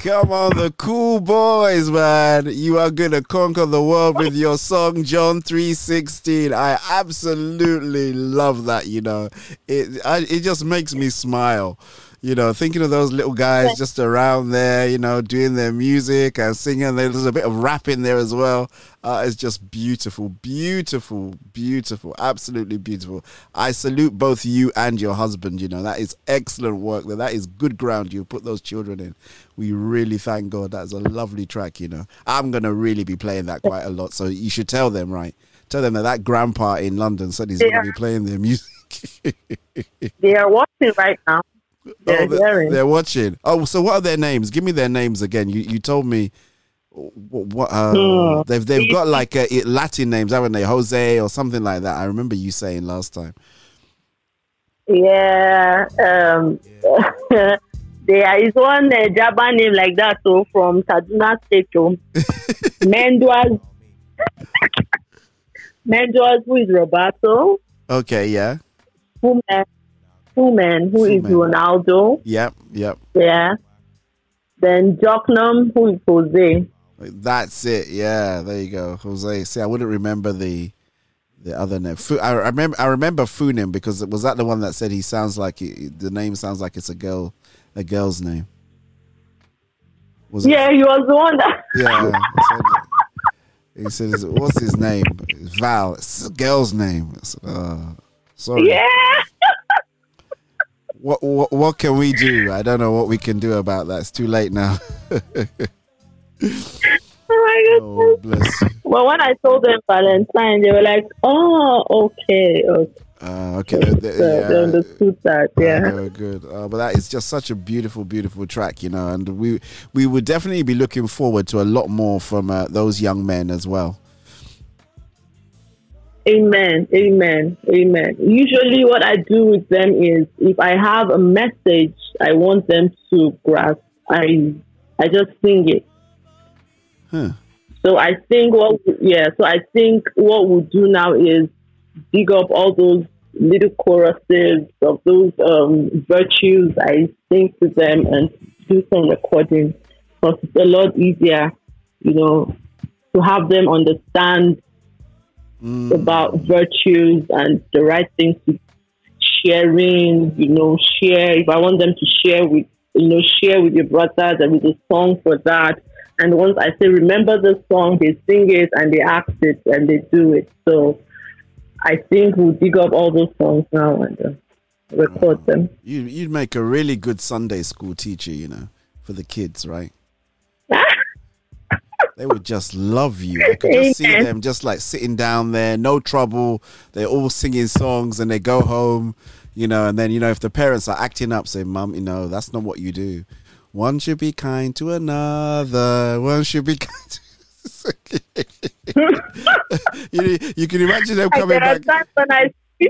Come on, the cool boys, man. You are going to conquer the world with your song John three sixteen. I absolutely love that, you know. It I, it just makes me smile. You know, thinking of those little guys just around there, you know, doing their music and singing. There's a bit of rap in there as well. Uh, it's just beautiful, beautiful, beautiful, absolutely beautiful. I salute both you and your husband. You know, that is excellent work. That is good ground you put those children in. We really thank God. That's a lovely track, you know. I'm going to really be playing that quite a lot. So you should tell them, right? Tell them that that grandpa in London said he's yeah. going to be playing their music. They are watching right now. They're, oh, they're, they're watching. Oh, so what are their names? Give me their names again. You you told me what uh, mm. they've they've got like a, Latin names, haven't they? Jose or something like that. I remember you saying last time. Yeah, um, yeah. There is one uh, Jaba name like that, so from Kaduna State, Mendwa. Mentors, who is Roberto. Okay, yeah. Fullman, Fullman who Fullman. is Ronaldo. Yep, yep. Yeah. Then Jocknum, who is Jose. That's it. Yeah, there you go, Jose. See, I wouldn't remember the the other name. I remember, I remember Funim because was that the one that said he sounds like he, the name sounds like it's a girl, a girl's name. Was yeah, it? He was the one that. Yeah. He said, he said, "What's his name? Val. It's a girl's name." Said, uh, sorry. Yeah. What, what what can we do? I don't know what we can do about that. It's too late now. Oh my goodness. Oh, well, when I told them Valentine, they were like, "Oh, okay, okay." Uh, okay, so they, yeah. they understood that. Yeah, oh, they were good. Uh, but that is just such a beautiful, beautiful track, you know. And we we would definitely be looking forward to a lot more from uh, those young men as well. Amen, amen, amen. Usually, what I do with them is if I have a message I want them to grasp, I I just sing it. Huh. So I think what yeah, so I think what we'll do now is dig up all those little choruses of those um, virtues I sing to them and do some recording, because it's a lot easier, you know, to have them understand mm. about virtues and the right things to sharing, you know, share. If I want them to share with, you know, share with your brothers and with a song for that. And once I say, remember this song, they sing it and they act it and they do it. So I think we'll dig up all those songs now and uh, record oh, them. You, you'd make a really good Sunday school teacher, you know, for the kids, right? They would just love you. I could just see them just like sitting down there, no trouble. They're all singing songs and they go home, you know, and then, you know, if the parents are acting up, say, "Mum, you know, that's not what you do. One should be kind to another. One should be kind to..." you, you can imagine them coming back. I... you,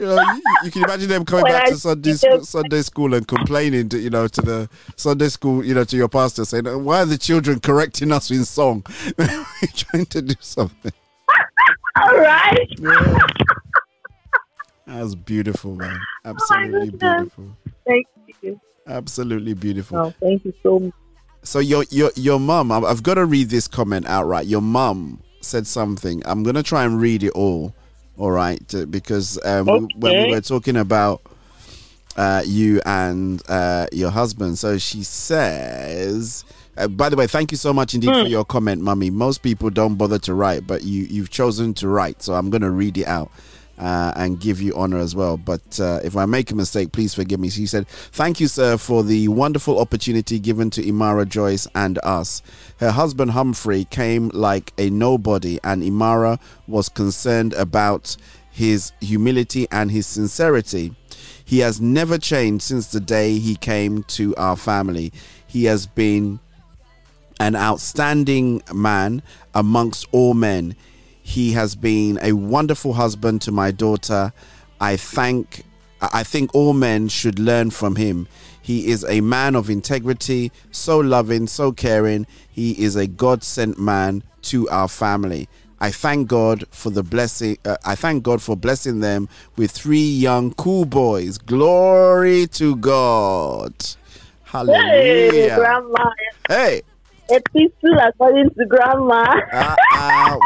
know, you, you can imagine them coming when back I to Sunday school, Sunday school and complaining to you know to the Sunday school you know to your pastor saying, "Why are the children correcting us in song? We're trying to do something." All right. Yeah. That was beautiful, man. Absolutely oh beautiful. Thank you. Absolutely beautiful. Oh, thank you so much. So your your your mum, I've got to read this comment out, right? Your mum said something. I'm going to try and read it all, all right? Because um, okay. we, when we were talking about uh, you and uh, your husband. So she says, uh, by the way, thank you so much indeed mm. for your comment, Mummy. Most people don't bother to write, but you, you've chosen to write. So I'm going to read it out. Uh, and give you honor as well. But uh, if I make a mistake, please forgive me. She said, "Thank you, sir, for the wonderful opportunity given to Imara Joyce and us. Her husband, Humphrey, came like a nobody, and Imara was concerned about his humility and his sincerity. He has never changed since the day he came to our family. He has been an outstanding man amongst all men. He has been a wonderful husband to my daughter. I thank, I think all men should learn from him. He is a man of integrity, so loving, so caring. He is a God-sent man to our family. I thank God for the blessing. Uh, I thank God for blessing them with three young cool boys. Glory to God. Hallelujah." Hey, Grandma. Hey. It's true according to Grandma. Uh, uh,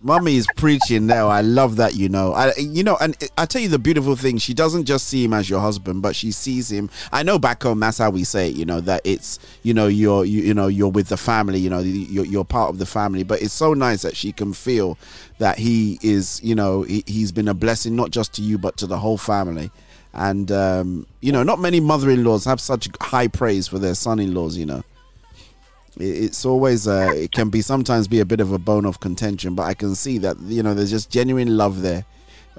Mummy is preaching now. I love that, you know. I, you know, and I tell you the beautiful thing. She doesn't just see him as your husband, but she sees him. I know back home that's how we say it, you know, that it's, you know, you're, you, you know, you're with the family, you know, you're, you're part of the family. But it's so nice that she can feel that he is, you know, he, he's been a blessing not just to you but to the whole family. And um, you know, not many mother-in-laws have such high praise for their son-in-laws, you know. It's always uh, it can be sometimes be a bit of a bone of contention, but I can see that, you know, there's just genuine love there,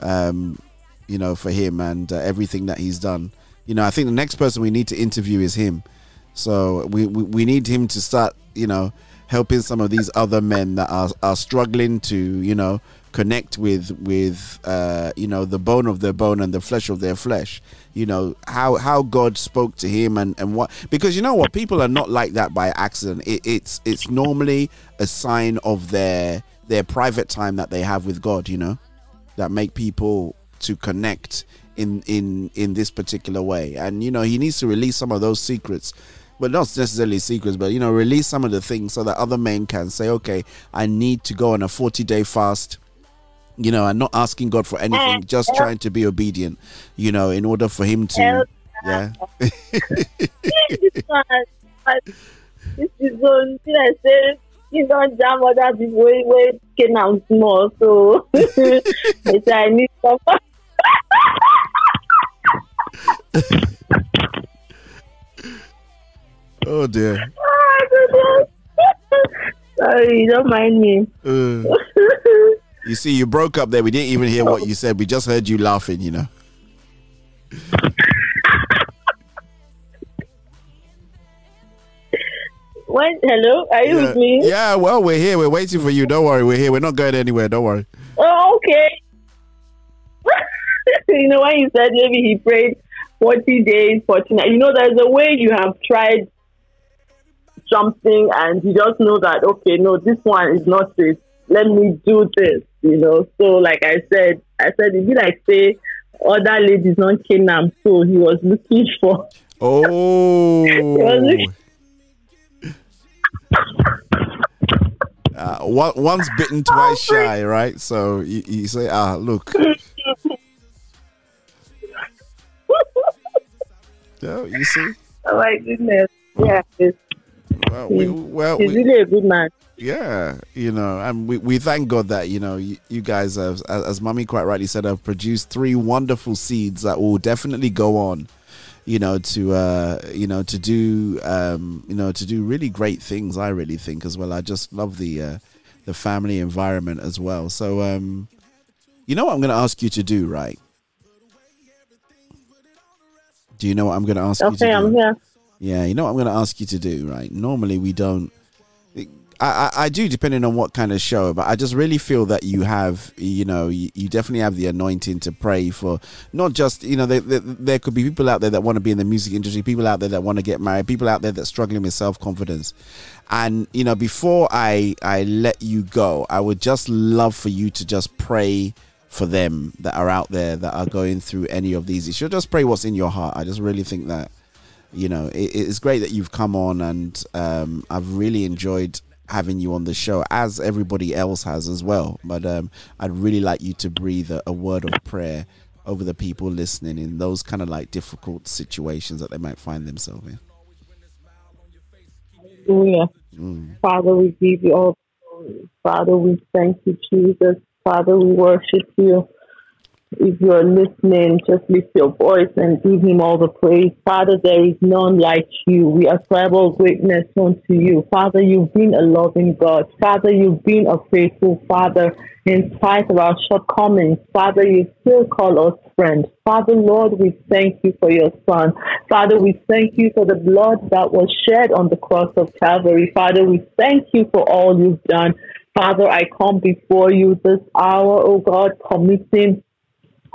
um, you know, for him and uh, everything that he's done. You know, I think the next person we need to interview is him. So we, we, we need him to start, you know, helping some of these other men that are, are struggling to, you know, connect with with, uh, you know, the bone of their bone and the flesh of their flesh. You know, how how God spoke to him and, and what, because you know what, people are not like that by accident. It, it's it's normally a sign of their their private time that they have with God, you know, that make people to connect in in in this particular way. And you know, he needs to release some of those secrets, but not necessarily secrets, but you know, release some of the things so that other men can say, okay, I need to go on a forty-day fast, you know, and not asking God for anything, just trying to be obedient, you know, in order for him to, yeah. This is going to say, you don't jam other people way, way can I'm small, so I need some. Oh dear. Sorry, don't mind me. Uh, you see, you broke up there. We didn't even hear what you said. We just heard you laughing, you know. What? Hello? Are you yeah. with me? Yeah, well, we're here. We're waiting for you. Don't worry. We're here. We're not going anywhere. Don't worry. Oh, okay. You know, when he said maybe he prayed forty days, forty nights, you know, there's a way you have tried something and you just know that, okay, no, this one is not this. Let me do this, you know. So, like I said, I said, it'd be like, say, other ladies not Kenam, so he was looking for. Oh. He was looking- Uh, once bitten, twice shy, right? So you, you say, ah, look. Oh, you see? Oh my goodness! Yeah. Well, we, well, he's we, really a good man. Yeah, you know, and we, we thank God that, you know, you, you guys have, as, as Mummy quite rightly said, have produced three wonderful seeds that will definitely go on, you know, to uh you know to do um you know to do really great things. I really think as well, I just love the uh the family environment as well. So um you know what I'm going to ask you to do, right? Do you know what I'm going to ask okay, you to do? Okay, I'm here. Yeah, you know what I'm going to ask you to do, right? Normally we don't I, I, I do, depending on what kind of show, but I just really feel that you have, you know, you, you definitely have the anointing to pray for, not just, you know, there, there, there could be people out there that want to be in the music industry, people out there that want to get married, people out there that are struggling with self-confidence. And, you know, before I, I let you go, I would just love for you to just pray for them that are out there that are going through any of these issues. Just pray what's in your heart. I just really think that, you know, it, it's great that you've come on, and um, I've really enjoyed having you on the show, as everybody else has as well, but um I'd really like you to breathe a, a word of prayer over the people listening in those kind of like difficult situations that they might find themselves in. Hallelujah. Mm. Father, we give you all glory. Father, we thank you, Jesus. Father, we worship you. If you're listening, just lift your voice and give him all the praise. Father, there is none like you. We ascribe greatness unto you. Father, you've been a loving God. Father, you've been a faithful Father. In spite of our shortcomings, Father, you still call us friends. Father, Lord, we thank you for your Son. Father, we thank you for the blood that was shed on the cross of Calvary. Father, we thank you for all you've done. Father, I come before you this hour, oh God, committing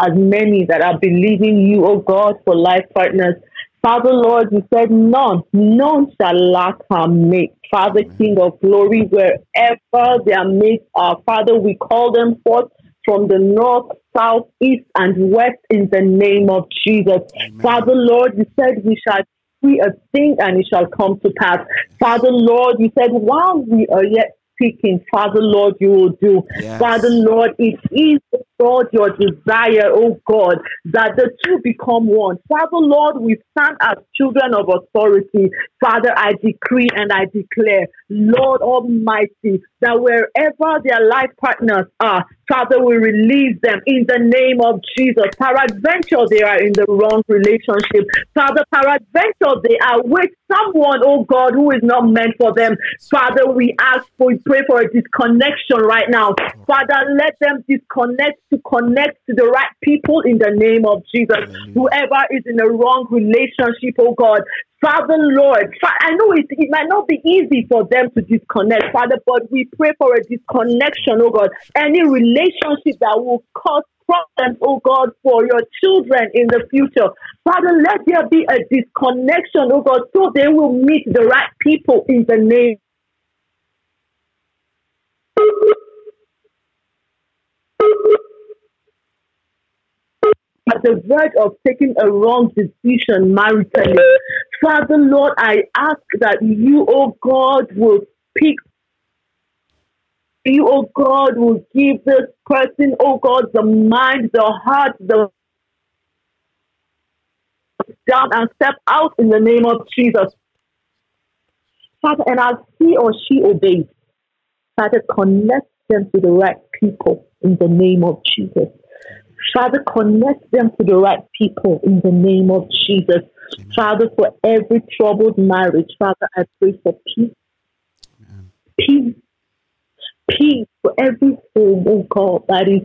as many that are believing you, oh God, for life partners. Father, Lord, you said none, none shall lack our mate. Father, King of glory, wherever their mates are, Father, we call them forth from the north, south, east, and west in the name of Jesus. Amen. Father, Lord, you said we shall see a thing and it shall come to pass. Father, Lord, you said while we are yet speaking, Father, Lord, you will do. Yes. Father, Lord, it is, Lord, your desire, oh God, that the two become one. Father, Lord, we stand as children of authority. Father, I decree and I declare, Lord Almighty, that wherever their life partners are, Father, we release them in the name of Jesus. Peradventure, they are in the wrong relationship. Father, peradventure, they are with someone, oh God, who is not meant for them. Father, we ask for, we pray for a disconnection right now. Father, let them disconnect to connect to the right people in the name of Jesus. Amen. Whoever is in a wrong relationship, oh God, Father, Lord, I know it, it might not be easy for them to disconnect, Father, but we pray for a disconnection, oh God. Any relationship that will cause problems, oh God, for your children in the future. Father, let there be a disconnection, oh God, so they will meet the right people in the name at the verge of taking a wrong decision maritally. Father, Lord, I ask that you, oh God, will pick, you, oh God, will give this person, oh God, the mind, the heart, the down and step out in the name of Jesus. Father, and as he or she obeys, Father, connect them to the right people in the name of Jesus. Father, connect them to the right people in the name of Jesus. Amen. Father, for every troubled marriage, Father, I pray for peace. Amen. Peace. Peace for every home, oh God, that is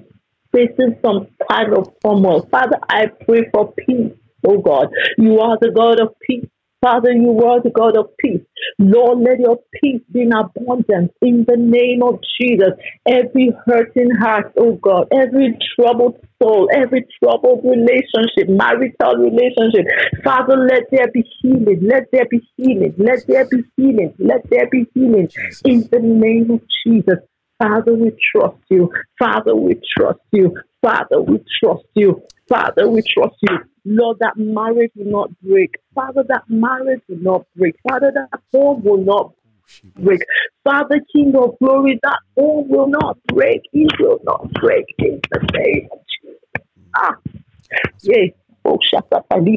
facing some kind of turmoil. Father, I pray for peace, oh God. You are the God of peace. Father, you are the God of peace. Lord, let your peace be in abundance in the name of Jesus. Every hurting heart, oh God, every troubled soul, every troubled relationship, marital relationship, Father, let there be healing, let there be healing, let there be healing, let there be healing in the name of Jesus. Father, we trust you. Father, we trust you. Father, we trust you. Father, we trust you. Lord, that marriage will not break. Father, that marriage will not break. Father, that home will not break. Father, King of Glory, that home will not break. It will not break in the name of Jesus. Ah, yes. In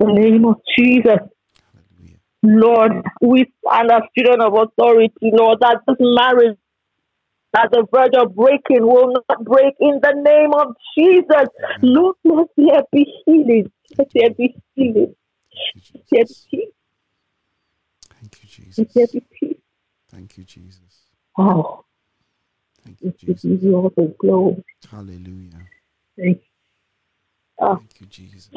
the name of Jesus. Lord, we stand as children of authority, Lord, that this marriage at the verge of breaking will not break in the name of Jesus. Lord, let there be healing. Let there be healing. Let there be peace. Thank you, Jesus. Let there be peace. Thank you, Jesus. Oh. Thank you, Jesus. Give you all the glory. Hallelujah. Thank you. Oh. Thank you, Jesus.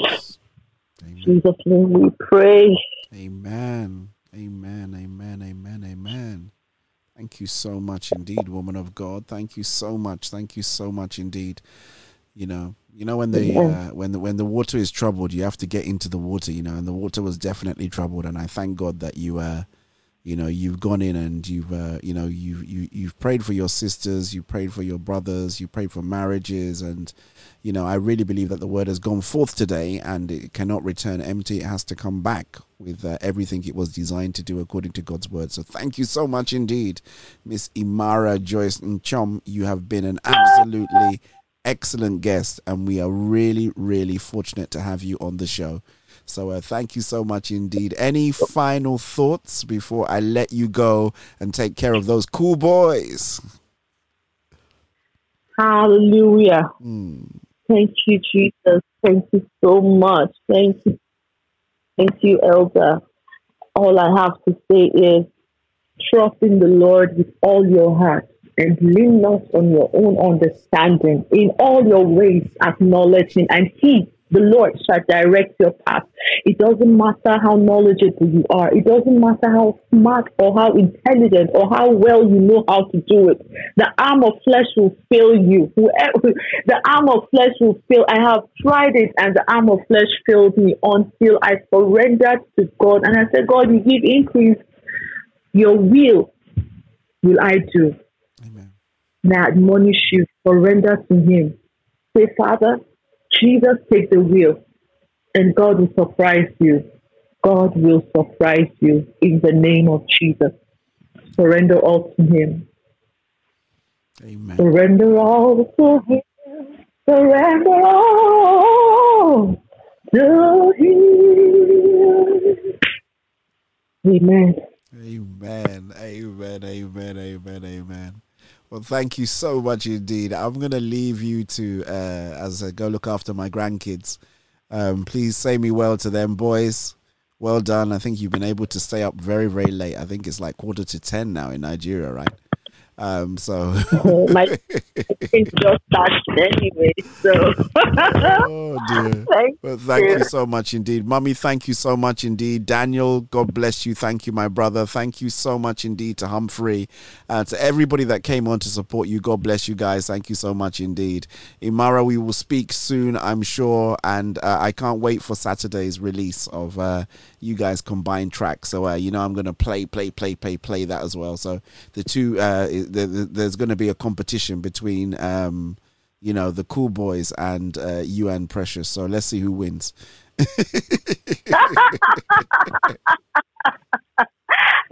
Amen. In Jesus' name we pray. Amen. Amen. Amen. Amen. Amen. Thank you so much indeed, woman of God. Thank you so much. Thank you so much indeed. You know, you know when the uh, when the when the water is troubled, you have to get into the water. You know, and the water was definitely troubled. And I thank God that you, uh, you know, you've gone in and you've, uh, you know, you you you've prayed for your sisters, you prayed for your brothers, you prayed for marriages, and you know, I really believe that the word has gone forth today, and it cannot return empty. It has to come back with uh, everything it was designed to do according to God's word. So thank you so much indeed, Miss Imara Joyce Nchom. You have been an absolutely excellent guest, and we are really, really fortunate to have you on the show. So uh, thank you so much indeed. Any final thoughts before I let you go and take care of those cool boys? Hallelujah. Mm. Thank you, Jesus. Thank you so much. Thank you. Thank you, Elder. All I have to say is trust in the Lord with all your heart and lean not on your own understanding. In all your ways, acknowledge him, and he, the Lord, shall direct your path. It doesn't matter how knowledgeable you are. It doesn't matter how smart or how intelligent or how well you know how to do it. The arm of flesh will fail you. Whoever, the arm of flesh will fail. I have tried it, and the arm of flesh failed me until I surrendered to God. And I said, God, you give increase. Your will will I do. Amen. Now I admonish you, surrender to him. Say, Father, Jesus, take the wheel, and God will surprise you. God will surprise you in the name of Jesus. Surrender all to him. Amen. Surrender all to him. Surrender all to him. Amen. Amen. Amen. Amen. Amen. Amen. Well, thank you so much indeed. I'm going to leave you to, uh, as I go look after my grandkids. Um, please say me well to them, boys. Well done. I think you've been able to stay up very, very late. I think it's like quarter to ten now in Nigeria, right? Um, so my thing just started anyway. So oh dear. Thank well, thank you. you so much indeed, Mummy. Thank you so much indeed, Daniel. God bless you. Thank you, my brother. Thank you so much indeed to Humphrey, uh, to everybody that came on to support you. God bless you guys. Thank you so much indeed, Imara. We will speak soon, I'm sure, and uh, I can't wait for Saturday's release of uh, you guys combined tracks. So uh, you know, I'm gonna play, play, play, play, play that as well. So the two uh, is. there's going to be a competition between, um, you know, the Cool Boys and uh, you and Precious. So let's see who wins.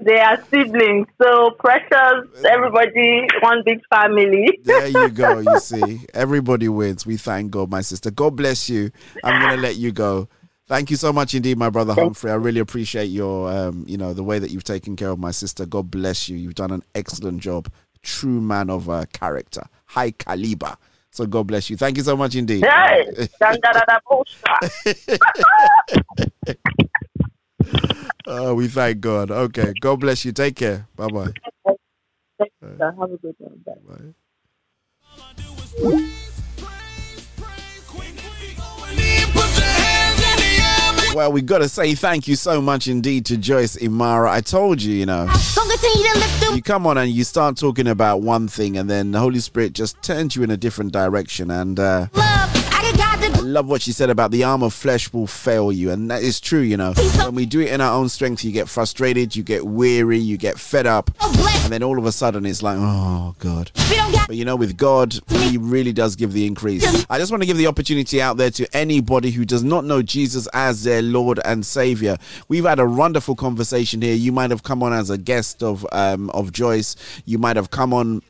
They are siblings, so Precious, everybody, one big family. There you go, you see. Everybody wins. We thank God, my sister. God bless you. I'm going to let you go. Thank you so much indeed, my brother Humphrey. I really appreciate your, um, you know, the way that you've taken care of my sister. God bless you. You've done an excellent job. True man of uh, character. High caliber. So God bless you. Thank you so much indeed. Hey. Oh, we thank God. Okay. God bless you. Take care. Bye-bye. Thank you, sir. Have a good one. Bye. Bye. Well, we got to say thank you so much indeed to Joyce Imara. I told you, you know, you come on and you start talking about one thing and then the Holy Spirit just turns you in a different direction. And uh, I love what she said about the arm of flesh will fail you. And that is true, you know. When we do it in our own strength, you get frustrated, you get weary, you get fed up. And then all of a sudden it's like, oh, God. But, you know, with God, he really does give the increase. I just want to give the opportunity out there to anybody who does not know Jesus as their Lord and Savior. We've had a wonderful conversation here. You might have come on as a guest of um, of Joyce. You might have come on,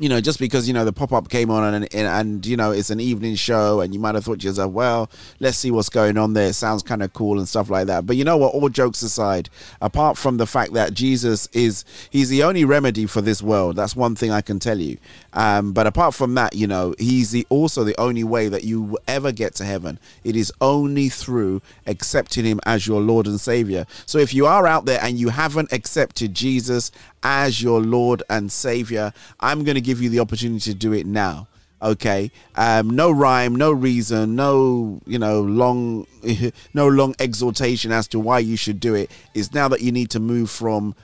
you know, just because, you know, the pop-up came on and, and, and, you know, it's an evening show and you might have thought to yourself, well, let's see what's going on there. It sounds kind of cool and stuff like that. But you know what? All jokes aside, apart from the fact that Jesus is, he's the only remedy for this world. That's one thing I can tell you. Um, but apart from that, you know, he's the, also the only way that you will ever get to heaven. It is only through accepting him as your Lord and Savior. So if you are out there and you haven't accepted Jesus as your Lord and Savior, I'm going to give you the opportunity to do it now. Okay, um, no rhyme, no reason, no, you know, long, no long exhortation as to why you should do it. It's now that you need to move from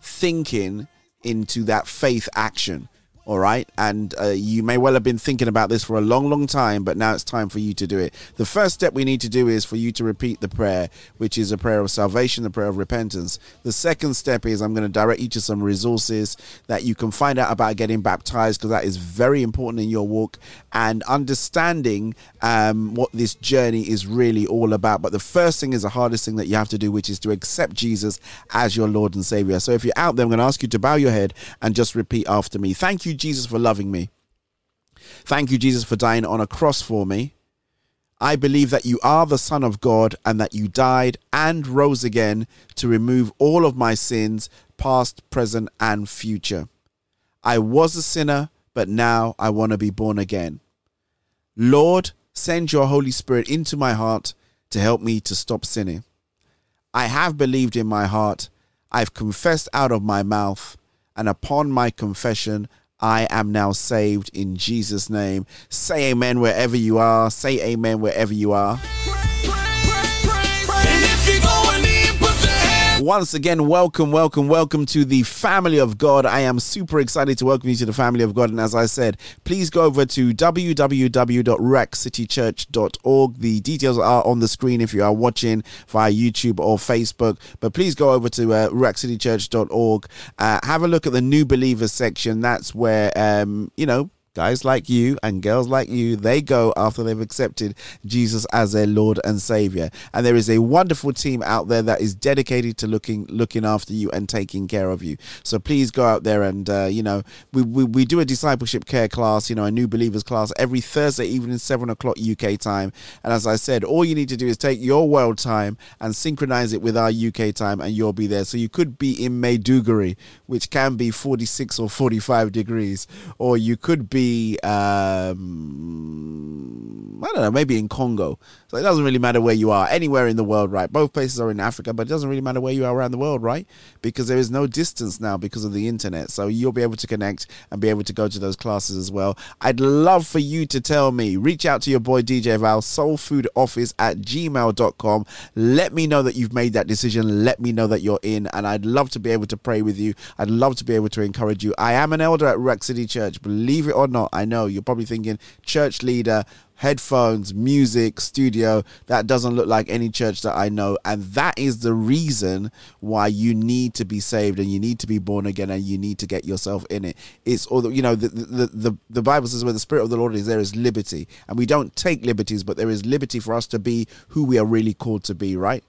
thinking into that faith action. All right. And uh, you may well have been thinking about this for a long, long time, but now it's time for you to do it. The first step we need to do is for you to repeat the prayer, which is a prayer of salvation, the prayer of repentance. The second step is I'm going to direct you to some resources that you can find out about getting baptized, because that is very important in your walk and understanding um, what this journey is really all about. But the first thing is the hardest thing that you have to do, which is to accept Jesus as your Lord and Savior. So if you're out there, I'm going to ask you to bow your head and just repeat after me. Thank you, Jesus, for loving me. Thank you, Jesus, for dying on a cross for me. I believe that you are the Son of God and that you died and rose again to remove all of my sins, past, present, and future. I was a sinner, but now I want to be born again. Lord, send your Holy Spirit into my heart to help me to stop sinning. I have believed in my heart. I've confessed out of my mouth, and upon my confession, I am now saved in Jesus' name. Say amen wherever you are. Say amen wherever you are. Once again, welcome, welcome, welcome to the family of God. I am super excited to welcome you to the family of God. And as I said, please go over to w w w dot rack city church dot org. The details are on the screen if you are watching via YouTube or Facebook. But please go over to uh, rack city church dot org. Uh, have a look at the new believers section. That's where, um, you know, guys like you and girls like you, they go after they've accepted Jesus as their Lord and Savior. And there is a wonderful team out there that is dedicated to looking looking after you and taking care of you. So please go out there and, uh, you know, we, we, we do a discipleship care class, you know, a new believers class every Thursday evening, seven o'clock U K time. And as I said, all you need to do is take your world time and synchronize it with our U K time and you'll be there. So you could be in Maiduguri, which can be forty-six or forty-five degrees, or you could be Um, I don't know, maybe in Congo. So it doesn't really matter where you are, anywhere in the world, right? Both places are in Africa, but it doesn't really matter where you are around the world, right? Because there is no distance now because of the internet. So you'll be able to connect and be able to go to those classes as well. I'd love for you to tell me, reach out to your boy D J Val, soulfoodoffice at gmail dot com. Let me know that you've made that decision. Let me know that you're in, and I'd love to be able to pray with you. I'd love to be able to encourage you. I am an elder at Rack City Church, believe it or not. I know you're probably thinking, church leader, headphones, music, studio. That doesn't look like any church that I know. And that is the reason why you need to be saved and you need to be born again and you need to get yourself in it. It's all, the, you know, the, the, the, the Bible says where the Spirit of the Lord is, there is liberty. And we don't take liberties, but there is liberty for us to be who we are really called to be, right?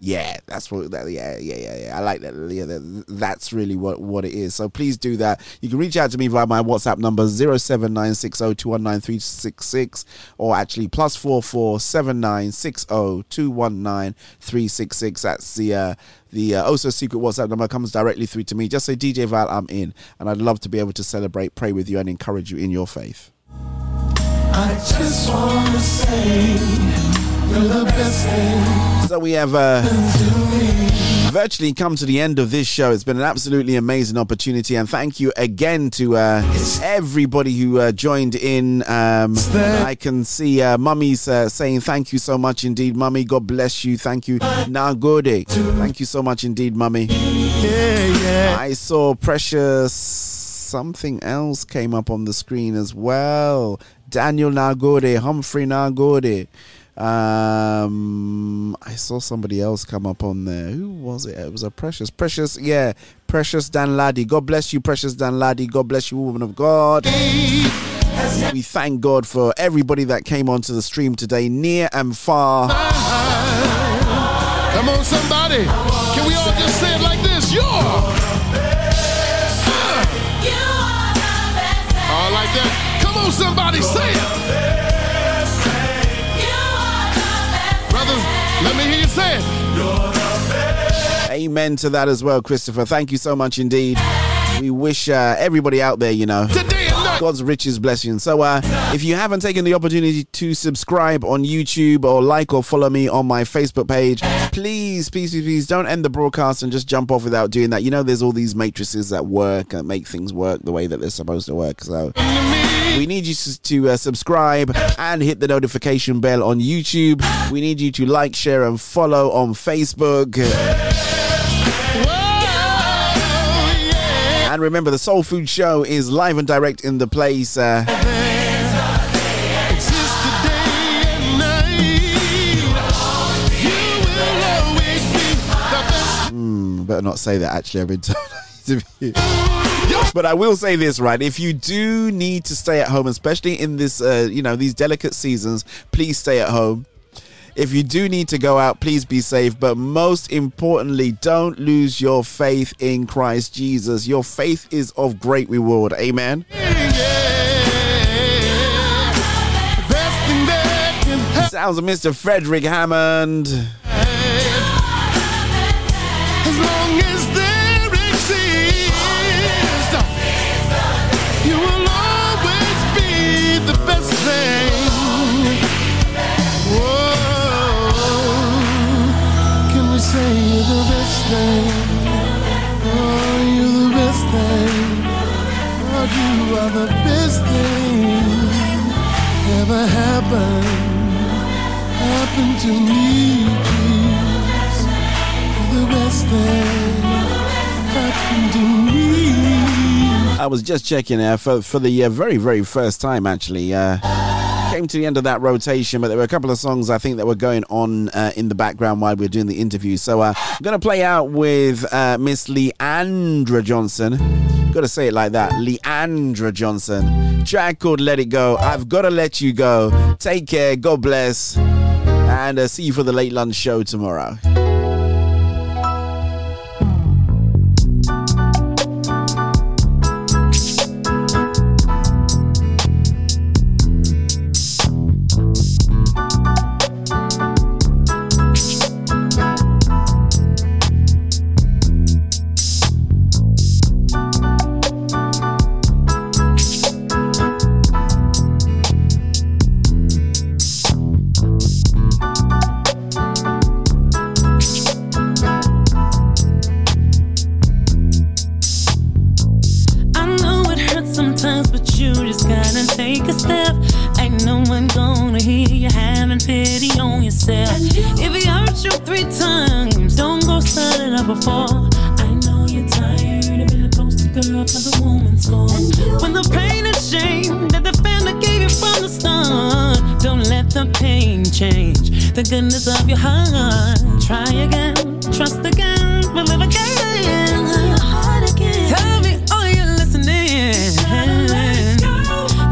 Yeah, that's what, that, yeah, yeah, yeah, yeah. I like that. Yeah, that, that's really what, what it is. So please do that. You can reach out to me via my WhatsApp number zero seven nine six zero two one nine three six six, or actually plus four four seven nine six zero two one nine three six six. That's the, uh, the uh, also secret WhatsApp number comes directly through to me. Just say, D J Val, I'm in. And I'd love to be able to celebrate, pray with you, and encourage you in your faith. I just want to say, the best thing. So we have uh, virtually come to the end of this show. It's been an absolutely amazing opportunity, and thank you again to uh, everybody who uh, joined in. Um, I can see uh, Mummy's uh, saying thank you so much indeed, Mummy. God bless you. Thank you. Nagode. Thank you so much indeed, Mummy. Yeah, yeah. I saw Precious. Something else came up on the screen as well. Daniel Nagode, Humphrey Nagode. Um, I saw somebody else come up on there. Who was it? It was a Precious, Precious, yeah, Precious Danladi. God bless you, Precious Danladi. God bless you, woman of God. We thank God for everybody that came onto the stream today, near and far. Come on, somebody! Can we all just say it like this? You're, uh, you are the best thing. All like that. Come on, somebody, say it. Let me hear you say it. Amen to that as well, Christopher. Thank you so much indeed. We wish uh, everybody out there, you know, today God's richest blessing. So uh, if you haven't taken the opportunity to subscribe on YouTube or like or follow me on my Facebook page, please, please, please, please don't end the broadcast and just jump off without doing that. You know, there's all these matrices that work and make things work the way that they're supposed to work. So we need you to uh, subscribe and hit the notification bell on YouTube. We need you to like, share and follow on Facebook. And remember, the Soul Food Show is live and direct in the place. Uh, mm, better not say that actually every time. But I will say this, right? If you do need to stay at home, especially in this, uh, you know, these delicate seasons, please stay at home. If you do need to go out, please be safe. But most importantly, don't lose your faith in Christ Jesus. Your faith is of great reward. Amen. Yeah. Sounds of Mister Frederick Hammond. As long as there exists, you will always be the best thing. You're the best thing. Oh, you're the best thing. Oh, you are the best thing ever happened. Happened to me, please. You're the best thing happened to me. I was just checking there for, for the uh, very, very first time, actually. Uh... Came to the end of that rotation, but there were a couple of songs I think that were going on uh, in the background while we were doing the interview. So uh, I'm going to play out with uh, Miss Leandra Johnson. Got to say it like that, Leandra Johnson. Track called "Let It Go." I've got to let you go. Take care. God bless, and uh, see you for the late lunch show tomorrow. When the pain and shame that the family gave you from the start, don't the goodness of your heart. Try again, trust again, believe again, your heart again. Tell me, oh, you're listening.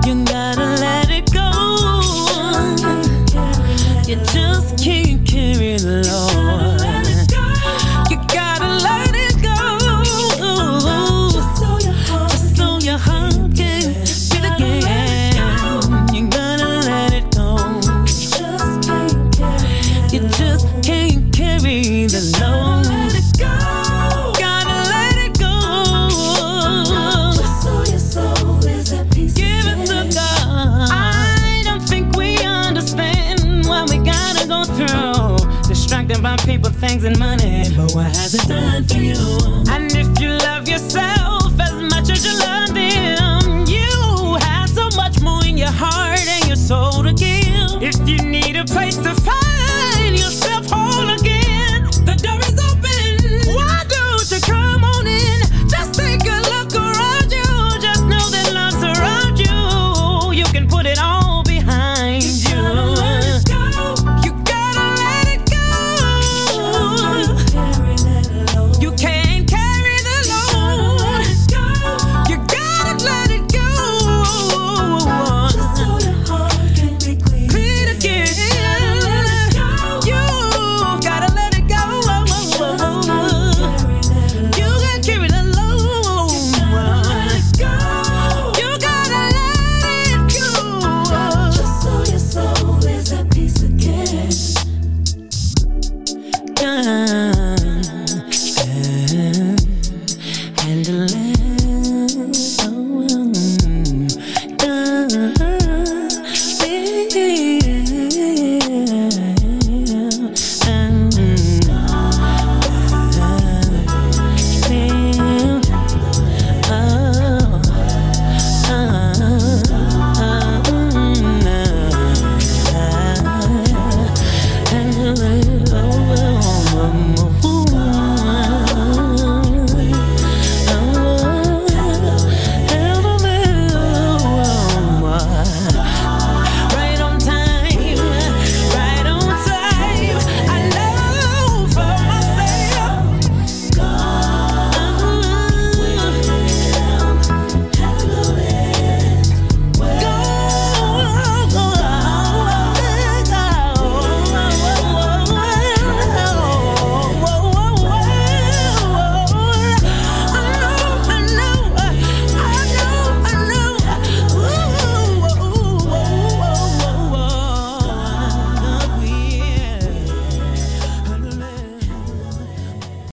You gotta let it go. You just can't carry the load. You gotta let it go. Just so your heart can feel again. You gotta let it go. You just can't carry the load. Gotta let it go. Just so your soul is at peace. Give it to God. I don't think we understand why we gotta go through. Distracted by people, things, and money. But what has it done for you? And if you love yourself as much as you love